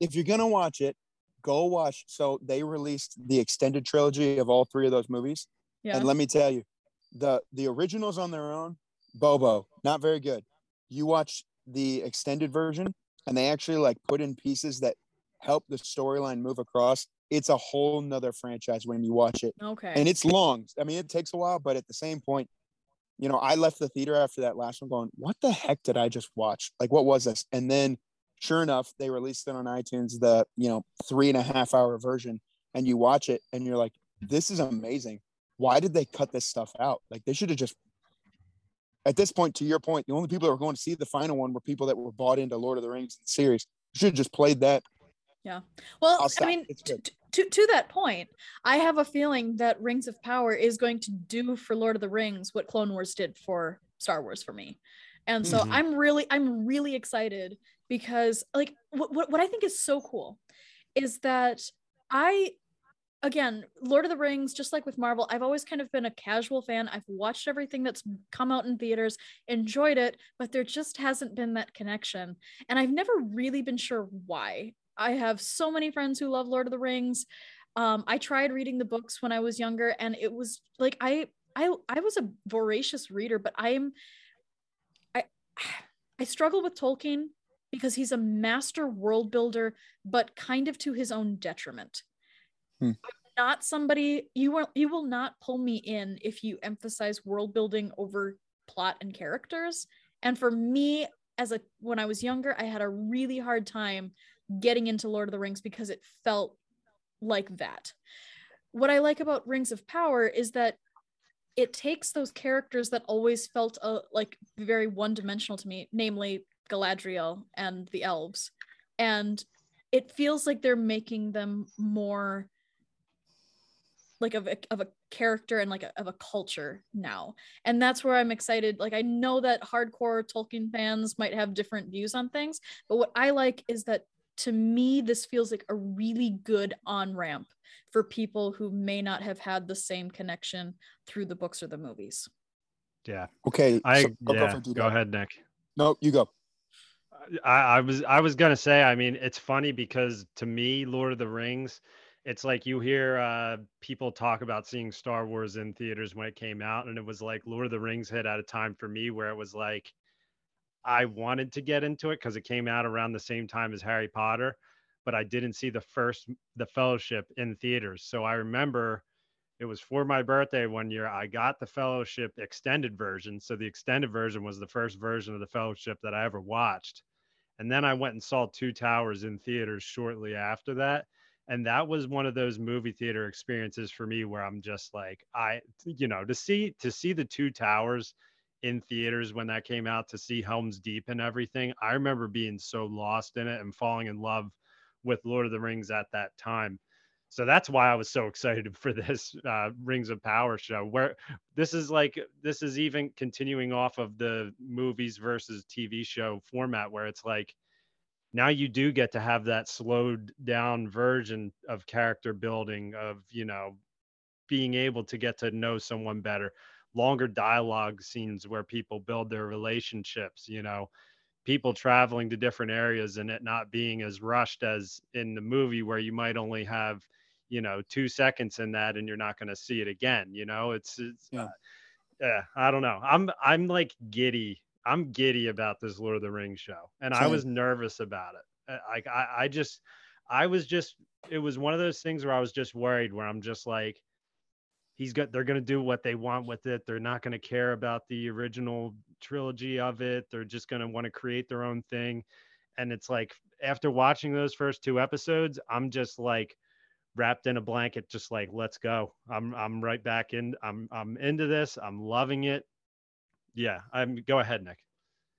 If you're gonna watch it, go watch. So they released the extended trilogy of all three of those movies. Yeah. And let me tell you, the originals on their own, Bobo, not very good. You watch the extended version, and they actually like put in pieces that help the storyline move across. It's a whole nother franchise when you watch it. Okay. And it's long. I mean, it takes a while, but at the same point, you know, I left the theater after that last one going, what the heck did I just watch? Like, what was this? And then sure enough, they released it on iTunes, the, you know, 3.5 hour version, and you watch it and you're like, this is amazing. Why did they cut this stuff out? Like, they should have just, at this point, to your point, the only people that were going to see the final one were people that were bought into Lord of the Rings series. You should have just played that. Yeah. Well, I mean, to that point, I have a feeling that Rings of Power is going to do for Lord of the Rings what Clone Wars did for Star Wars for me. And so I'm really excited because like what I think is so cool is that again, Lord of the Rings, just like with Marvel, I've always kind of been a casual fan. I've watched everything that's come out in theaters, enjoyed it, but there just hasn't been that connection. And I've never really been sure why. I have so many friends who love Lord of the Rings. I tried reading the books when I was younger, and it was like, I was a voracious reader, but I struggle with Tolkien because he's a master world builder, but kind of to his own detriment. I'm not somebody, you will not pull me in if you emphasize world building over plot and characters. And for me, when I was younger, I had a really hard time getting into Lord of the Rings because it felt like that. What I like about Rings of Power is that it takes those characters that always felt like very one-dimensional to me, namely Galadriel and the elves, and it feels like they're making them more like of a character and like of a culture now. And that's where I'm excited. Like, I know that hardcore Tolkien fans might have different views on things, but what I like is that to me, this feels like a really good on-ramp for people who may not have had the same connection through the books or the movies. Yeah. Okay. Go ahead, Nick. No, you go. I was going to say, I mean, it's funny because to me, Lord of the Rings, it's like you hear people talk about seeing Star Wars in theaters when it came out. And it was like Lord of the Rings hit at a time for me where it was like, I wanted to get into it because it came out around the same time as Harry Potter, but I didn't see the Fellowship in theaters. So I remember it was for my birthday one year, I got the Fellowship extended version. So the extended version was the first version of the Fellowship that I ever watched. And then I went and saw Two Towers in theaters shortly after that. And that was one of those movie theater experiences for me where I'm just like, to see the Two Towers in theaters when that came out, to see Helm's Deep and everything. I remember being so lost in it and falling in love with Lord of the Rings at that time. So that's why I was so excited for this Rings of Power show, where this is even continuing off of the movies versus TV show format, where it's like, now you do get to have that slowed down version of character building, of, being able to get to know someone better, longer dialogue scenes where people build their relationships, people traveling to different areas and it not being as rushed as in the movie where you might only have, 2 seconds in that and you're not going to see it again. I don't know. I'm like giddy. I'm giddy about this Lord of the Rings show. And I was nervous about it. It was one of those things where I was just worried, where I'm just like, they're going to do what they want with it. They're not going to care about the original trilogy of it. They're just going to want to create their own thing. And it's like, after watching those first 2 episodes, I'm just like wrapped in a blanket, just like, let's go. I'm right back in. I'm into this. I'm loving it. Yeah, go ahead, Nick.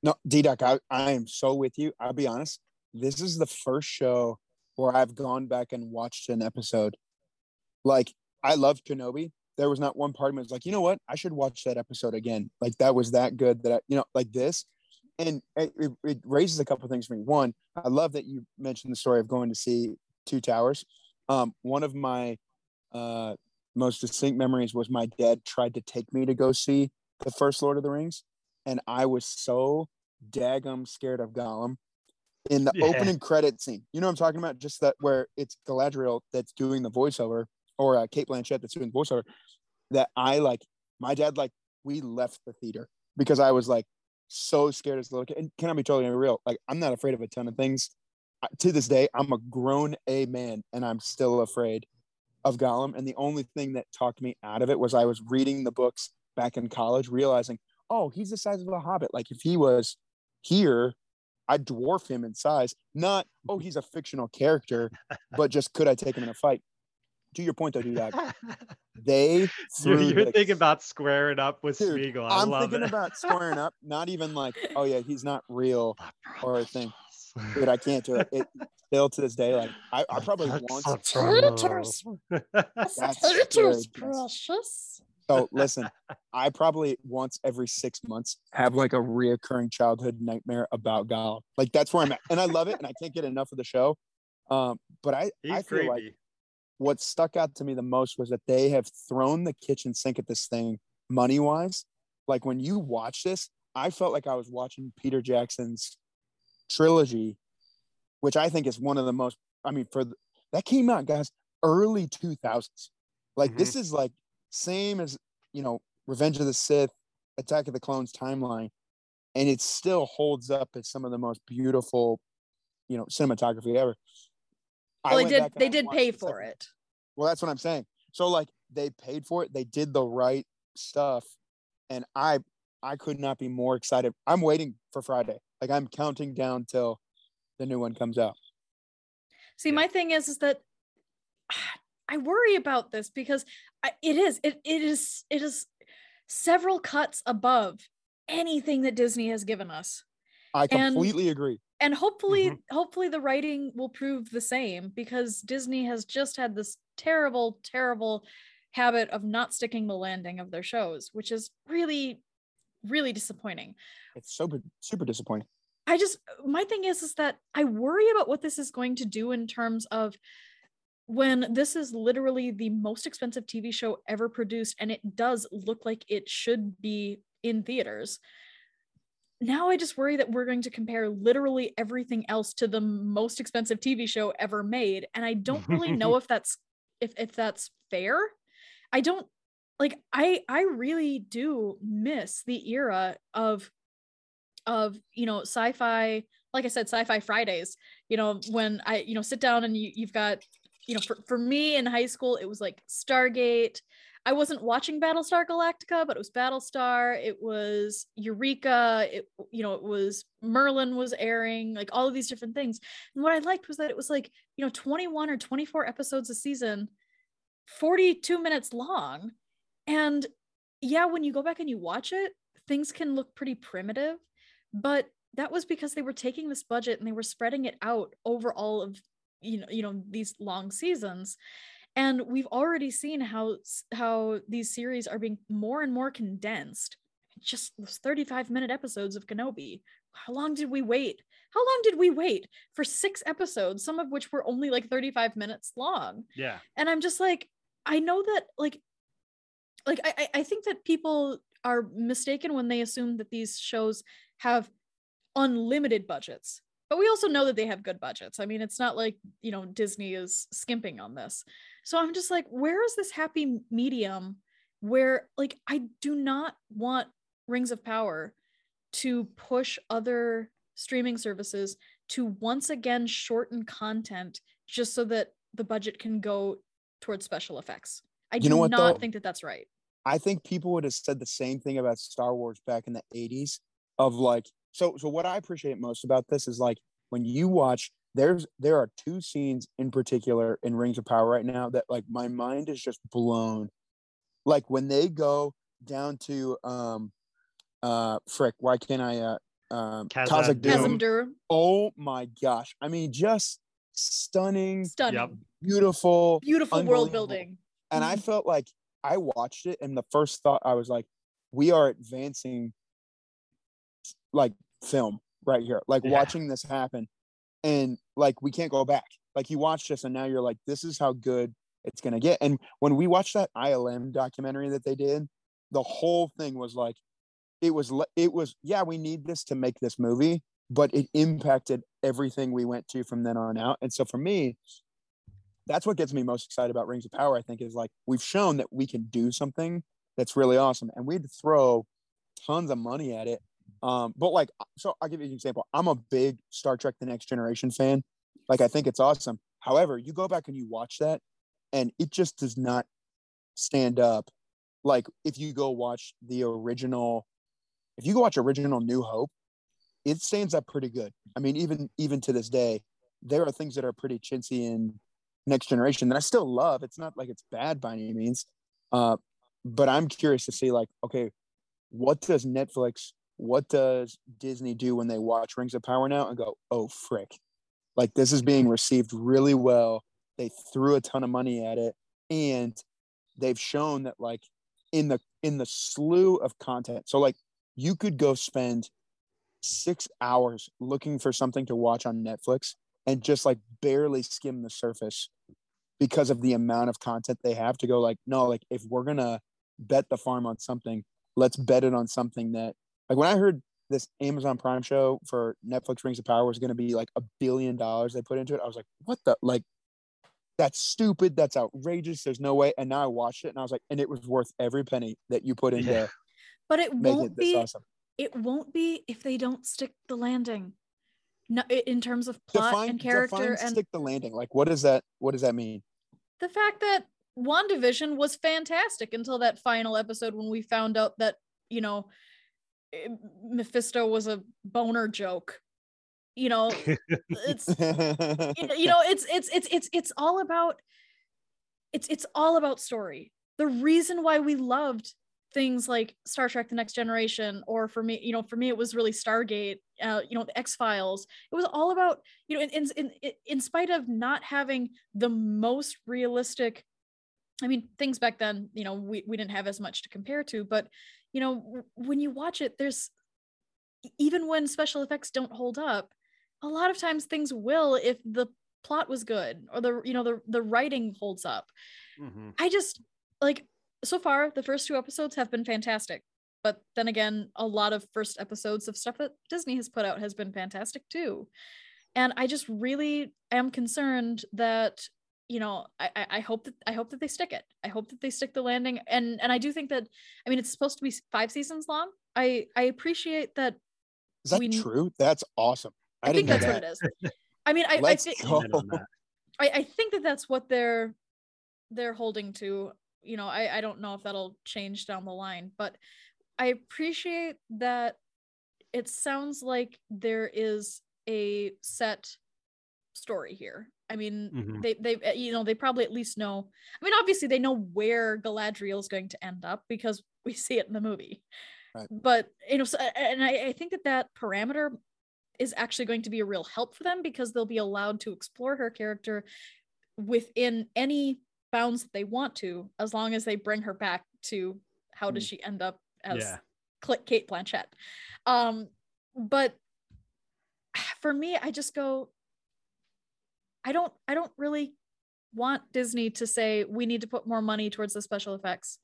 No, D-Doc, I am so with you. I'll be honest. This is the first show where I've gone back and watched an episode. Like, I loved Kenobi. There was not one part of me that was like, you know what? I should watch that episode again. Like, that was that good that, like this. And it raises a couple of things for me. One, I love that you mentioned the story of going to see Two Towers. One of my most distinct memories was my dad tried to take me to go see the first Lord of the Rings, and I was so daggum scared of Gollum in the opening credit scene. You know what I'm talking about? Just that, where it's Galadriel that's doing the voiceover, or Cate Blanchett that's doing the voiceover, that my dad, we left the theater because I was so scared as a little kid. And can I be totally real? I'm not afraid of a ton of things. To this day, I'm a grown man, and I'm still afraid of Gollum. And the only thing that talked me out of it was I was reading the books back in college, realizing, oh, he's the size of a hobbit. Like, if he was here, I'd dwarf him in size. Not, oh, he's a fictional character, but just could I take him in a fight? To your point, though, dude, they threw you're thinking about squaring up with Spiegel. I'm thinking about squaring up. Not even oh yeah, he's not real or a thing. Dude, I can't do it. Still to this day, I probably want to. That's precious. So listen, I probably once every 6 months have a reoccurring childhood nightmare about Gollum. That's where I'm at. And I love it. And I can't get enough of the show. But I feel creepy. What stuck out to me the most was that they have thrown the kitchen sink at this thing money wise. When you watch this, I felt like I was watching Peter Jackson's trilogy, which I think is one of the most, that came out, guys, early 2000s. This is same as Revenge of the Sith, Attack of the Clones timeline, and it still holds up as some of the most beautiful cinematography ever. Well, they did pay for it. Well, that's what I'm saying. So they paid for it, they did the right stuff, and I could not be more excited. I'm waiting for Friday. I'm counting down till the new one comes out. See, my thing is that I worry about this because it is several cuts above anything that Disney has given us. I completely agree. And hopefully the writing will prove the same, because Disney has just had this terrible, terrible habit of not sticking the landing of their shows, which is really, really disappointing. It's super, super disappointing. My thing is that I worry about what this is going to do in terms of, when this is literally the most expensive TV show ever produced, and it does look like it should be in theaters. Now I just worry that we're going to compare literally everything else to the most expensive TV show ever made. And I don't really know if that's fair. I don't I really do miss the era of sci-fi, like I said, Sci-Fi Fridays, when I sit down and you've got you know, for me in high school, it was like Stargate. I wasn't watching Battlestar Galactica, but it was Battlestar. It was Eureka. It, you know, it was Merlin was airing, like all of these different things. And what I liked was that it was like, you know, 21 or 24 episodes a season, 42 minutes long. And yeah, when you go back and you watch it, things can look pretty primitive, but that was because they were taking this budget and they were spreading it out over all of, you know, these long seasons. And we've already seen how these series are being more and more condensed. Just those 35-minute episodes of Kenobi. How long did we wait? How long did we wait for 6 episodes, some of which were only like 35 minutes long? Yeah. And I'm just like, I know that like I think that people are mistaken when they assume that these shows have unlimited budgets. But we also know that they have good budgets. I mean, it's not like, you know, Disney is skimping on this. So I'm just like, where is this happy medium where, like, I do not want Rings of Power to push other streaming services to once again shorten content just so that the budget can go towards special effects. I do not think that that's right. I think people would have said the same thing about Star Wars back in the 80s of like, So what I appreciate most about this is like when you watch, there are 2 scenes in particular in Rings of Power right now that like my mind is just blown. Like when they go down to Khazad Dûm. Oh my gosh. I mean, just stunning, yep. beautiful world building. And I felt like I watched it and the first thought I was like, we are advancing like film right here, like watching this happen, and like we can't go back. Like you watch this and now you're like, this is how good it's gonna get. And when we watched that ILM documentary that they did, the whole thing was like, it was we need this to make this movie, but it impacted everything we went to from then on out. And so for me, that's what gets me most excited about Rings of Power, I think, is like we've shown that we can do something that's really awesome, and we'd throw tons of money at it. But like, so I'll give you an example. I'm a big Star Trek The Next Generation fan. Like, I think it's awesome. However, you go back and you watch that and it just does not stand up. Like if you go watch original New Hope, it stands up pretty good. I mean, even to this day, there are things that are pretty chintzy in Next Generation that I still love. It's not like it's bad by any means. But I'm curious to see like, okay, what does Disney do when they watch Rings of Power now and go, oh, frick. Like, this is being received really well. They threw a ton of money at it. And they've shown that, like, in the slew of content. So, like, you could go spend 6 hours looking for something to watch on Netflix and just, like, barely skim the surface because of the amount of content they have to go, like, no, like, if we're going to bet the farm on something, let's bet it on something that, like when I heard this Amazon Prime show for Netflix Rings of Power was going to be like $1 billion they put into it, I was like, what the, like, that's stupid. That's outrageous. There's no way. And now I watched it and I was like, and it was worth every penny that you put into it. But it won't be, awesome. It won't be if they don't stick the landing. No, in terms of plot and character and stick the landing. Like, what is that? What does that mean? The fact that WandaVision was fantastic until that final episode when we found out that, you know, Mephisto was a boner joke, you know. It's you know, it's all about it's all about story. The reason why we loved things like Star Trek: The Next Generation, or for me it was really Stargate, you know, the X-Files. It was all about, you know, in spite of not having the most realistic, I mean, things back then, you know, we didn't have as much to compare to, but you know, when you watch it, there's, even when special effects don't hold up, a lot of times things will if the plot was good or the, you know, the writing holds up. Mm-hmm. I just, like, so far the first 2 episodes have been fantastic, but then again, a lot of first episodes of stuff that Disney has put out has been fantastic too, and I just really am concerned that, you know, I hope that they stick it. I hope that they stick the landing. And I do think that, I mean, it's supposed to be 5 seasons long. I appreciate that. Is that true? That's awesome. I think that's what it is. I mean, I think I think that that's what they're holding to. You know, I don't know if that'll change down the line, but I appreciate that it sounds like there is a set story here. I mean, mm-hmm. they you know, they probably at least know. I mean, obviously they know where Galadriel's going to end up because we see it in the movie. Right. But, you know, so, and I think that parameter is actually going to be a real help for them because they'll be allowed to explore her character within any bounds that they want to, as long as they bring her back to how does she end up as Kate Blanchett. But for me, I just go, I don't really want Disney to say we need to put more money towards the special effects.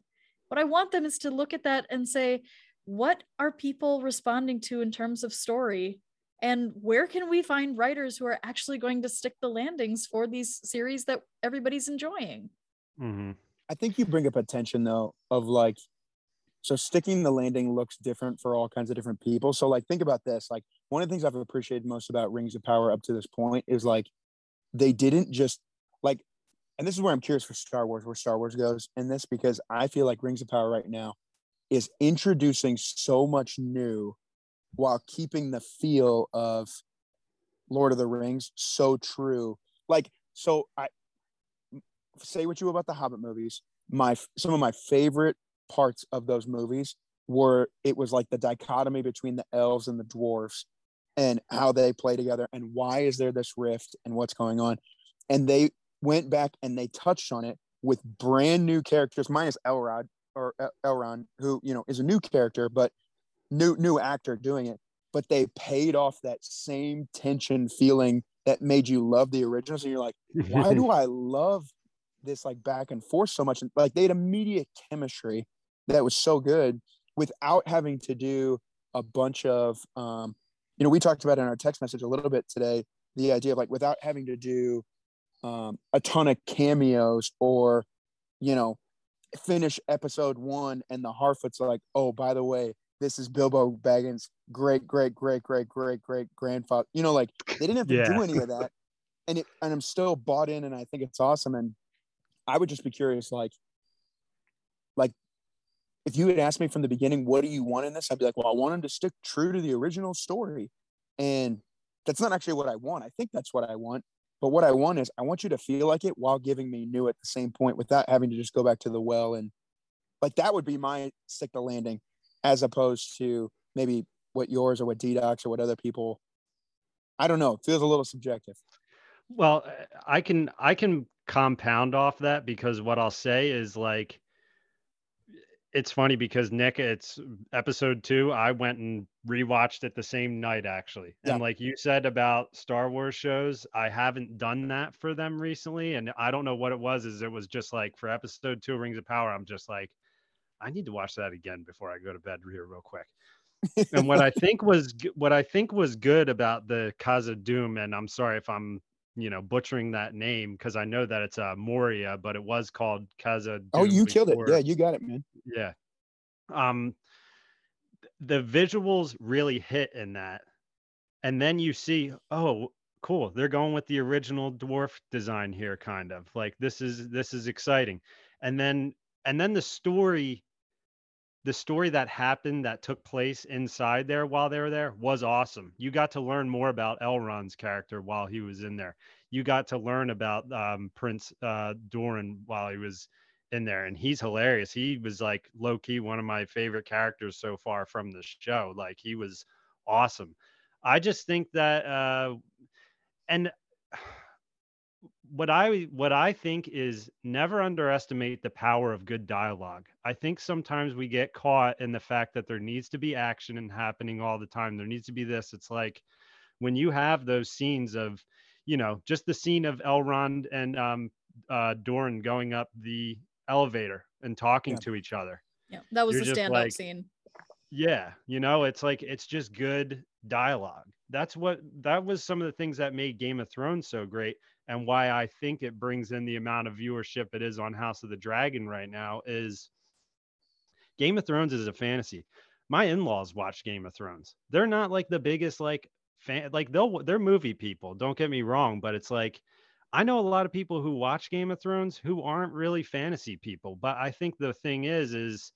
What I want them is to look at that and say, what are people responding to in terms of story? And where can we find writers who are actually going to stick the landings for these series that everybody's enjoying? Mm-hmm. I think you bring up a tension, though, of like, so sticking the landing looks different for all kinds of different people. So like, think about this. Like, one of the things I've appreciated most about Rings of Power up to this point is like, they didn't just like, and this is where I'm curious for Star Wars, where Star Wars goes in this, because I feel like Rings of Power right now is introducing so much new while keeping the feel of Lord of the Rings so true. Like, so I say what you about the Hobbit movies. Some of my favorite parts of those movies were, it was like the dichotomy between the elves and the dwarves and how they play together and why is there this rift and what's going on. And they went back and they touched on it with brand new characters, minus Elrond, who, you know, is a new character, but new actor doing it. But they paid off that same tension feeling that made you love the originals. And you're like, why do I love this like back and forth so much? And like, they had immediate chemistry that was so good without having to do a bunch of, you know, we talked about in our text message a little bit today, the idea of like, without having to do a ton of cameos or, you know, finish episode one and the Harfoots are like, oh, by the way, this is Bilbo Baggins' great grandfather. You know, like they didn't have to do any of that. And I'm still bought in and I think it's awesome. And I would just be curious, like if you had asked me from the beginning, what do you want in this? I'd be like, well, I want them to stick true to the original story. And that's not actually what I want. I think that's what I want. But what I want is I want you to feel like it while giving me new at the same point without having to just go back to the well. And like, that would be my stick the landing, as opposed to maybe what yours or what D Doc's or what other people, I don't know. It feels a little subjective. Well, I can compound off that, because what I'll say is like, it's funny because Nick, it's episode 2. I went and rewatched it the same night, actually. Yeah. And like you said about Star Wars shows, I haven't done that for them recently. And I don't know what it was, is it was just like for episode 2 Rings of Power, I'm just like, I need to watch that again before I go to bed here real quick. And what I think was good about the Casa Doom, and I'm sorry if I'm, you know, butchering that name, because I know that it's Moria, but it was called Casa Doom. Oh, you killed it. Yeah, you got it, man. Yeah. The visuals really hit in that. And then you see, oh, cool, they're going with the original dwarf design here, kind of. Like, this is exciting. And then the story that happened, that took place inside there while they were there, was awesome. You got to learn more about Elrond's character while he was in there. You got to learn about Prince Doran while he was in there. And he's hilarious. He was like low-key one of my favorite characters so far from the show. Like, he was awesome. I just think that what I think is, never underestimate the power of good dialogue. I think sometimes we get caught in the fact that there needs to be action and happening all the time. There needs to be this. It's like when you have those scenes of, you know, just the scene of Elrond and Doran going up the elevator and talking to each other. Yeah, that was the standout scene. Yeah, you know, it's like, it's just good dialogue. That was some of the things that made Game of Thrones so great, and why I think it brings in the amount of viewership it is on House of the Dragon right now. Is Game of Thrones is a fantasy. My in-laws watch Game of Thrones. They're not like the biggest like fan, like they're movie people, don't get me wrong, but it's like I know a lot of people who watch Game of Thrones who aren't really fantasy people, but I think the thing is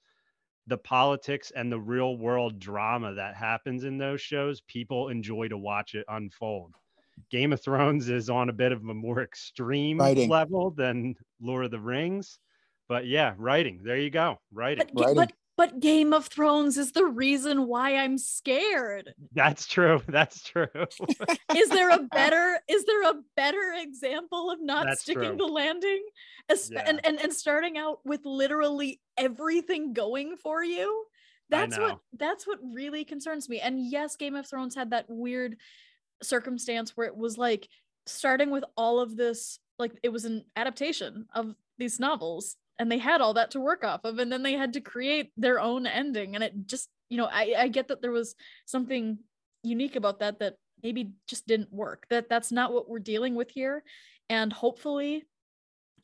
the politics and the real world drama that happens in those shows, people enjoy to watch it unfold. Game of Thrones is on a bit of a more extreme level than Lord of the Rings. But yeah, writing. There you go. Writing. But Game of Thrones is the reason why I'm scared. That's true. That's true. Is there a better example of not sticking to landing? And starting out with literally everything going for you? That's what really concerns me. And yes, Game of Thrones had that weird circumstance where it was like starting with all of this, like it was an adaptation of these novels and they had all that to work off of, and then they had to create their own ending, and it just, you know, I get that there was something unique about that maybe just didn't work. That's not what we're dealing with here, and hopefully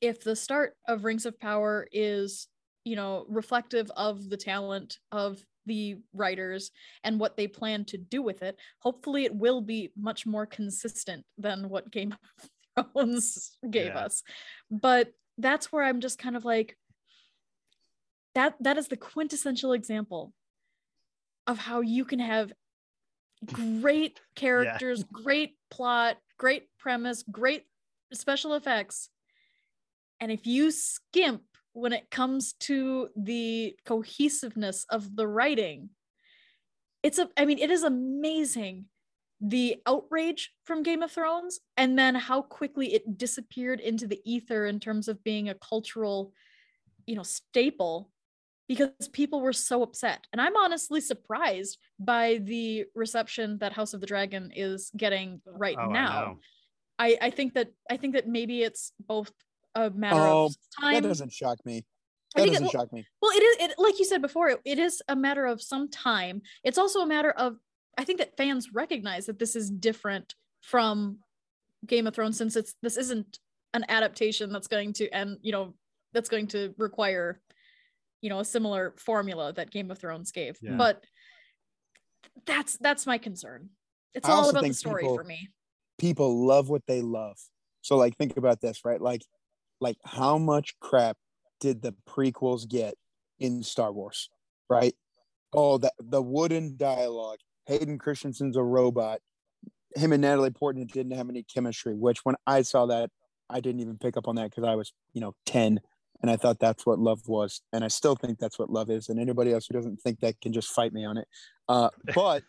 if the start of Rings of Power is, you know, reflective of the talent of the writers and what they plan to do with it, hopefully it will be much more consistent than what Game of Thrones gave us. But that's where I'm just kind of like, that is the quintessential example of how you can have great characters, great plot, great premise, great special effects, and if you skimp when it comes to the cohesiveness of the writing, it is amazing the outrage from Game of Thrones and then how quickly it disappeared into the ether in terms of being a cultural, you know, staple, because people were so upset. And I'm honestly surprised by the reception that House of the Dragon is getting now. I think that maybe it's both a matter of time. That doesn't shock me. Well, it is, like you said before, it is a matter of some time. It's also a matter of, I think that fans recognize that this is different from Game of Thrones, since this isn't an adaptation that's going to require, you know, a similar formula that Game of Thrones gave. Yeah. But that's my concern. It's all about the story for me. People love what they love. So like, think about this, right? Like how much crap did the prequels get in Star Wars, right? Oh, the wooden dialogue. Hayden Christensen's a robot. Him and Natalie Portman didn't have any chemistry, which when I saw that, I didn't even pick up on that because I was, 10, and I thought that's what love was. And I still think that's what love is. And anybody else who doesn't think that can just fight me on it. But,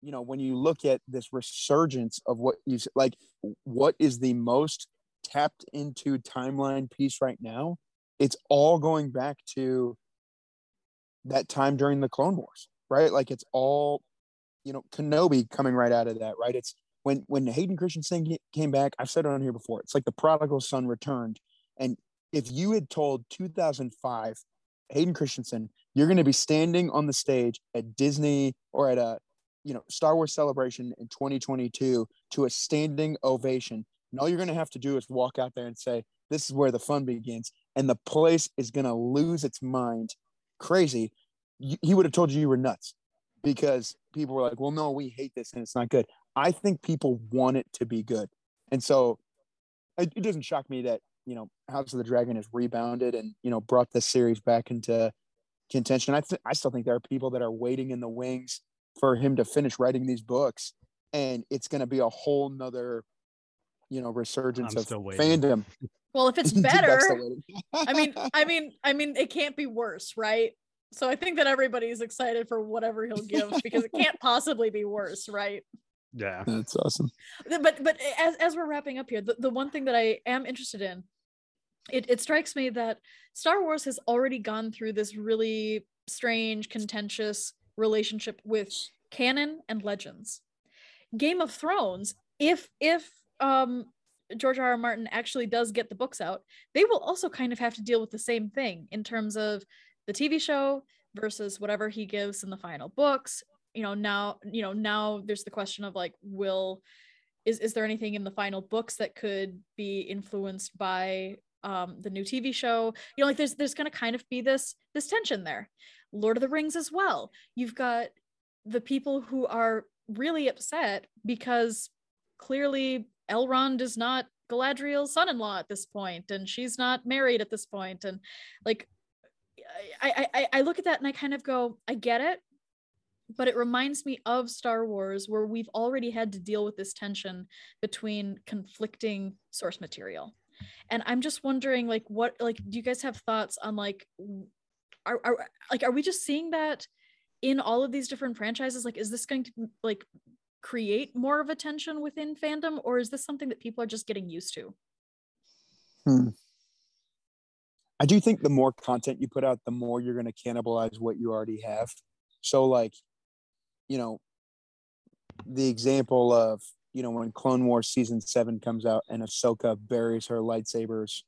when you look at this resurgence of what you like, what is the most tapped into timeline piece right now? It's all going back to that time during the Clone Wars. Right, like it's all, Kenobi coming right out of that. Right, it's when Hayden Christensen came back. I've said it on here before. It's like the prodigal son returned. And if you had told 2005 Hayden Christensen, you're going to be standing on the stage at Disney or at a, Star Wars celebration in 2022 to a standing ovation, and all you're going to have to do is walk out there and say, "This is where the fun begins," and the place is going to lose its mind, crazy. He would have told you were nuts, because people were like, well, no, we hate this and it's not good. I think people want it to be good. And so it doesn't shock me that, House of the Dragon has rebounded and, brought this series back into contention. I still think there are people that are waiting in the wings for him to finish writing these books. And it's going to be a whole nother, resurgence of fandom. Well, if it's better, I mean, it can't be worse, right? So I think that everybody's excited for whatever he'll give, because it can't possibly be worse, right? Yeah, that's awesome. But as we're wrapping up here, the one thing that I am interested in, it strikes me that Star Wars has already gone through this really strange, contentious relationship with canon and legends. Game of Thrones, if George R. R. Martin actually does get the books out, they will also kind of have to deal with the same thing in terms of the TV show versus whatever he gives in the final books. Now there's the question of like, is there anything in the final books that could be influenced by the new TV show? There's going to kind of be this tension there. Lord of the Rings as well. You've got the people who are really upset because clearly Elrond is not Galadriel's son-in-law at this point, and she's not married at this point. And like, I look at that and I kind of go, I get it. But it reminds me of Star Wars, where we've already had to deal with this tension between conflicting source material. And I'm just wondering, like, what, like, do you guys have thoughts on, like, are we just seeing that in all of these different franchises? Like, is this going to, like, create more of a tension within fandom, or is this something that people are just getting used to? I do think the more content you put out, the more you're going to cannibalize what you already have. So, like, you know, the example of, you know, when Clone Wars Season 7 comes out and Ahsoka buries her lightsabers,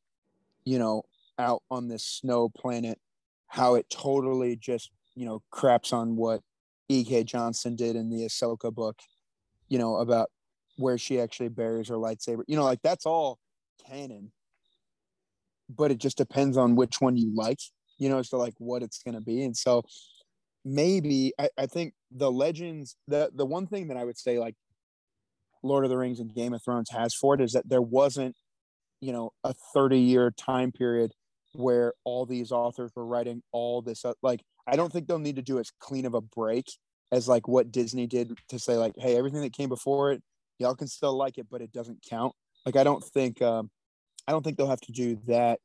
you know, out on this snow planet, how it totally just, you know, craps on what E.K. Johnson did in the Ahsoka book, you know, about where she actually buries her lightsaber. You know, like, that's all canon, but it just depends on which one you like, you know, as to, like, what it's going to be. And so, maybe I think the legends, the one thing that I would say, like, Lord of the Rings and Game of Thrones has for it, is that there wasn't, you know, a 30-year time period where all these authors were writing all this. Like, I don't think they'll need to do as clean of a break as, like, what Disney did to say, like, hey, everything that came before it, y'all can still like it, but it doesn't count. Like, I don't think they'll have to do that,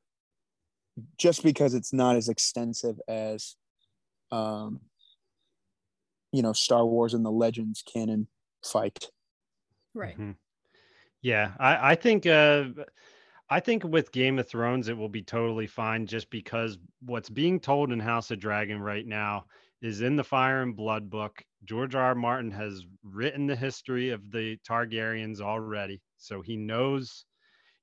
just because it's not as extensive as, you know, Star Wars and the Legends canon fight. Right. Mm-hmm. Yeah, I think with Game of Thrones, it will be totally fine, just because what's being told in House of Dragon right now is in the Fire and Blood book. George R. R. Martin has written the history of the Targaryens already. So he knows,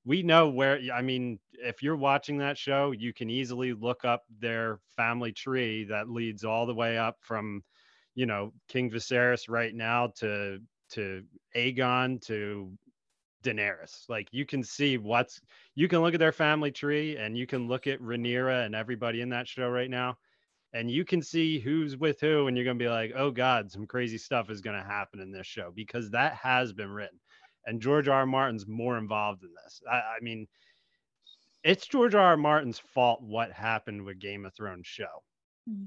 we know where, I mean, if you're watching that show, you can easily look up their family tree that leads all the way up from, you know, King Viserys right now to Aegon to Daenerys. Like, you can see what's, you can look at their family tree, and you can look at Rhaenyra and everybody in that show right now, and you can see who's with who, and you're going to be like, oh God, some crazy stuff is going to happen in this show, because that has been written. And George R. R. Martin's more involved in this. I mean, it's George R. R. Martin's fault what happened with Game of Thrones show.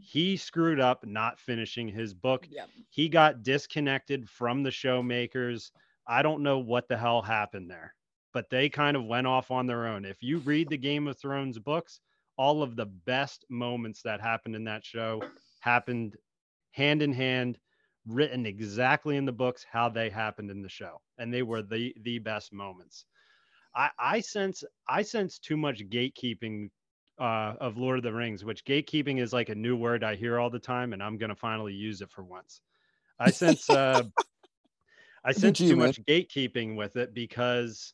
He screwed up not finishing his book. Yep. He got disconnected from the show makers. I don't know what the hell happened there, but they kind of went off on their own. If you read the Game of Thrones books, all of the best moments that happened in that show happened hand in hand, written exactly in the books how they happened in the show, and they were the best moments. I sense too much gatekeeping of Lord of the Rings, which gatekeeping is like a new word I hear all the time, and I'm gonna finally use it for once. I sense too much gatekeeping with it, because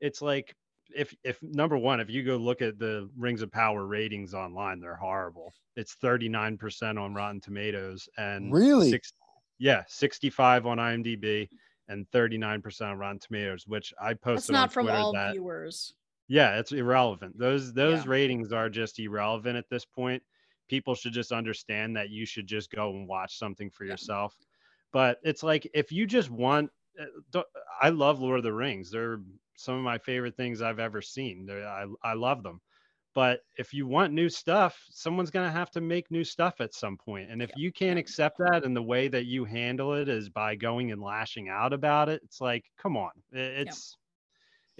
it's like, if number one, if you go look at the Rings of Power ratings online, they're horrible. It's 39% on Rotten Tomatoes, and really 65 on IMDb and 39% on Rotten Tomatoes, which I posted. That's not on Twitter, from all that, viewers. Yeah, it's irrelevant. Those ratings are just irrelevant at this point. People should just understand that you should just go and watch something for yourself. But it's like, if you just want, I love Lord of the Rings. They're some of my favorite things I've ever seen. I love them. But if you want new stuff, someone's going to have to make new stuff at some point. And if you can't accept that, and the way that you handle it is by going and lashing out about it, it's like, come on. It's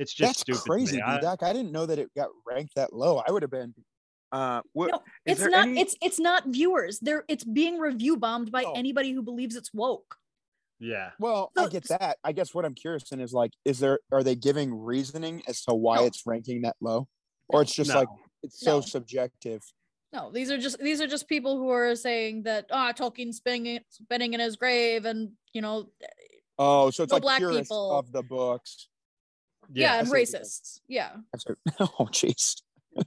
just, that's stupid. That's crazy, D Doc. I didn't know that it got ranked that low. I would have been. No, it's not. It's not viewers. It's being review bombed by anybody who believes it's woke. Yeah. Well, so, I get that. I guess what I'm curious in is, like, are they giving reasoning as to why it's ranking that low? Or it's just like, it's so subjective. No, these are just people who are saying that Tolkien's spinning in his grave, and, you know, so it's like black people of the books. Yeah, and racists. Yeah. Oh, jeez.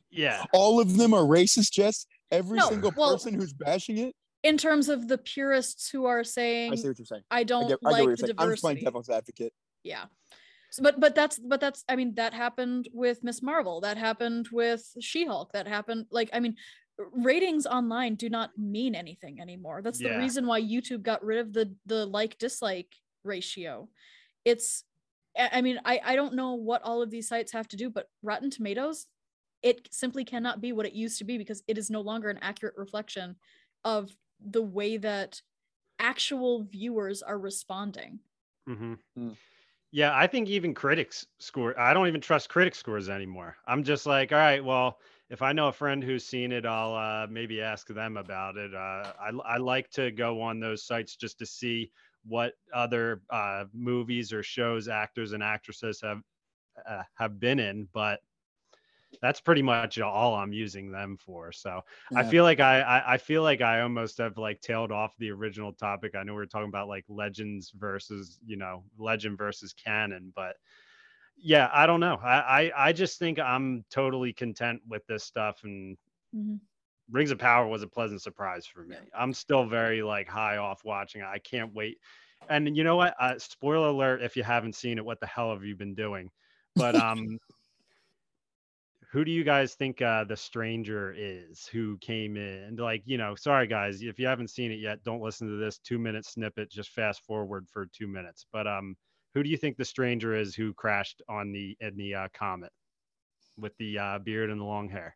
Yeah. All of them are racist, Jess? Every single person who's bashing it? In terms of the purists who are saying, I see what you're saying. I get the diversity. I'm just playing devil's advocate. Yeah. So, but that's I mean, that happened with Ms. Marvel, that happened with She-Hulk, that happened, like, I mean, ratings online do not mean anything anymore. That's the reason why YouTube got rid of the like dislike ratio. It's I mean, I don't know what all of these sites have to do, but Rotten Tomatoes, it simply cannot be what it used to be because it is no longer an accurate reflection of the way that actual viewers are responding. Mm-hmm. Mm. Yeah, I think even critics score. I don't even trust critic scores anymore. I'm just like, all right, well, if I know a friend who's seen it, I'll maybe ask them about it. I like to go on those sites just to see what other movies or shows actors and actresses have been in, but that's pretty much all I'm using them for. So yeah. I feel like I feel like I almost have like tailed off the original topic. I know we were talking about like legends versus, you know, legend versus canon, but yeah, I don't know. I just think I'm totally content with this stuff. And mm-hmm. Rings of Power was a pleasant surprise for me. I'm still very like high off watching. I can't wait. And you know what? Spoiler alert. If you haven't seen it, what the hell have you been doing? But, who do you guys think the stranger is who came in? Like, you know, sorry, guys, if you haven't seen it yet, don't listen to this 2-minute snippet. Just fast forward for 2 minutes. But who do you think the stranger is who crashed on the comet with the beard and the long hair?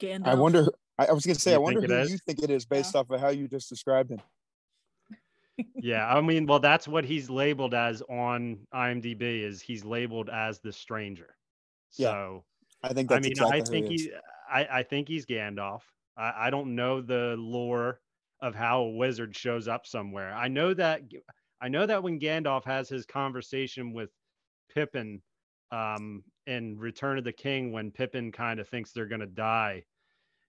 Gandalf. I wonder. I was going to say, I wonder who you think it is based off of how you just described him. Yeah, I mean, well, that's what he's labeled as on IMDb is he's labeled as the stranger. So yeah, I think he's Gandalf. I don't know the lore of how a wizard shows up somewhere. I know that when Gandalf has his conversation with Pippin in Return of the King, when Pippin kind of thinks they're gonna die,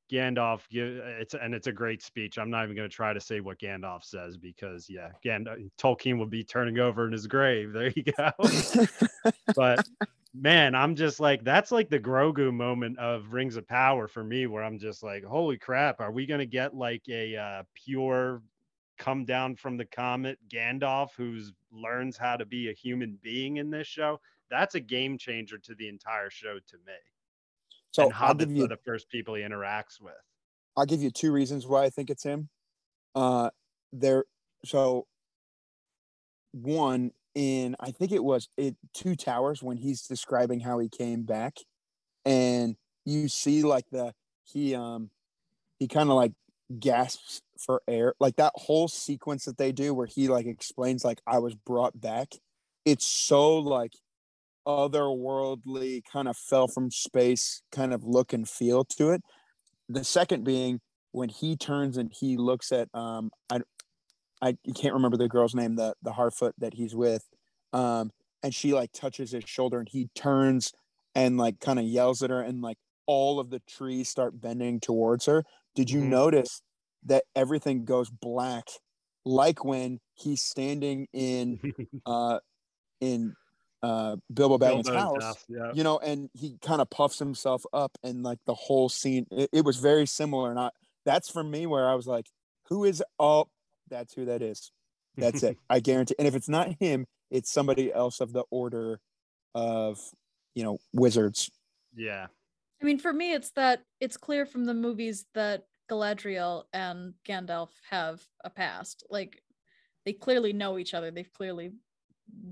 it's a great speech. I'm not even gonna try to say what Gandalf says because yeah, Tolkien will be turning over in his grave. There you go. But man, I'm just like, that's like the Grogu moment of Rings of Power for me, where I'm just like, holy crap, are we going to get like a pure come down from the comet Gandalf who's learns how to be a human being in this show? That's a game changer to the entire show to me. So and Hobbits are the first people he interacts with. I'll give you 2 reasons why I think it's him. So one, in I think it was Two Towers, when he's describing how he came back, and you see like he kind of like gasps for air, like that whole sequence that they do where he like explains like I was brought back. It's so like otherworldly, kind of fell from space kind of look and feel to it. The second being when he turns and he looks at I can't remember the girl's name, the Harfoot that he's with. And she like touches his shoulder and he turns and like kind of yells at her, and like all of the trees start bending towards her. Did you notice that everything goes black? Like when he's standing in Bilbo Baggins' house, yeah. You know, and he kind of puffs himself up, and like the whole scene, it was very similar. And that's for me where I was like, that's who that is. That's it. I guarantee. And if it's not him, it's somebody else of the order of, you know, wizards. Yeah. I mean, for me, it's that it's clear from the movies that Galadriel and Gandalf have a past. Like, they clearly know each other. They've clearly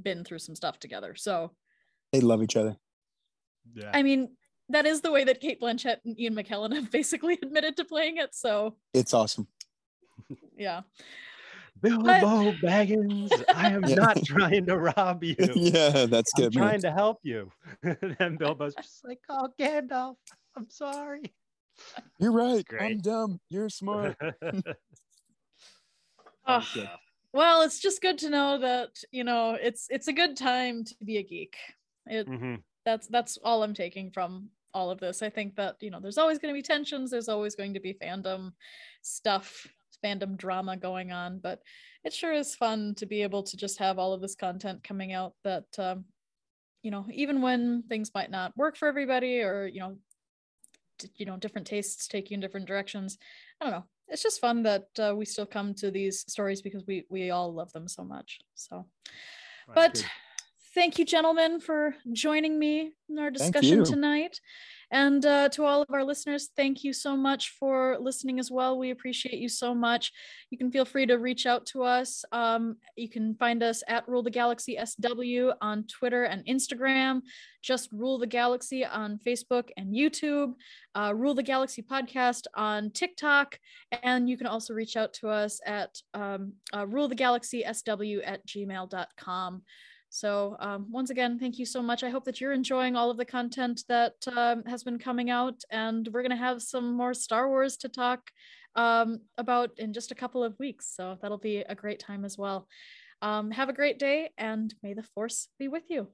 been through some stuff together. So they love each other. Yeah. I mean, that is the way that Cate Blanchett and Ian McKellen have basically admitted to playing it. So it's awesome. Yeah. Bilbo Baggins, I am not trying to rob you. Yeah, that's good. I'm trying to help you. And Bilbo's just like, oh, Gandalf, I'm sorry. You're right. I'm dumb. You're smart. Well, it's just good to know that, you know, it's a good time to be a geek. That's all I'm taking from all of this. I think that, you know, there's always going to be tensions. There's always going to be fandom stuff, fandom drama going on, but it sure is fun to be able to just have all of this content coming out that, you know, even when things might not work for everybody, or, you know, different tastes take you in different directions. I don't know. It's just fun that we still come to these stories because we all love them so much. So, but thank you, gentlemen, for joining me in our discussion tonight. And to all of our listeners, thank you so much for listening as well. We appreciate you so much. You can feel free to reach out to us. You can find us at Rule the Galaxy SW on Twitter and Instagram, just Rule the Galaxy on Facebook and YouTube, Rule the Galaxy Podcast on TikTok, and you can also reach out to us at ruletheGalaxySW@gmail.com. So once again, thank you so much. I hope that you're enjoying all of the content that has been coming out, and we're going to have some more Star Wars to talk about in just a couple of weeks. So that'll be a great time as well. Have a great day, and may the Force be with you.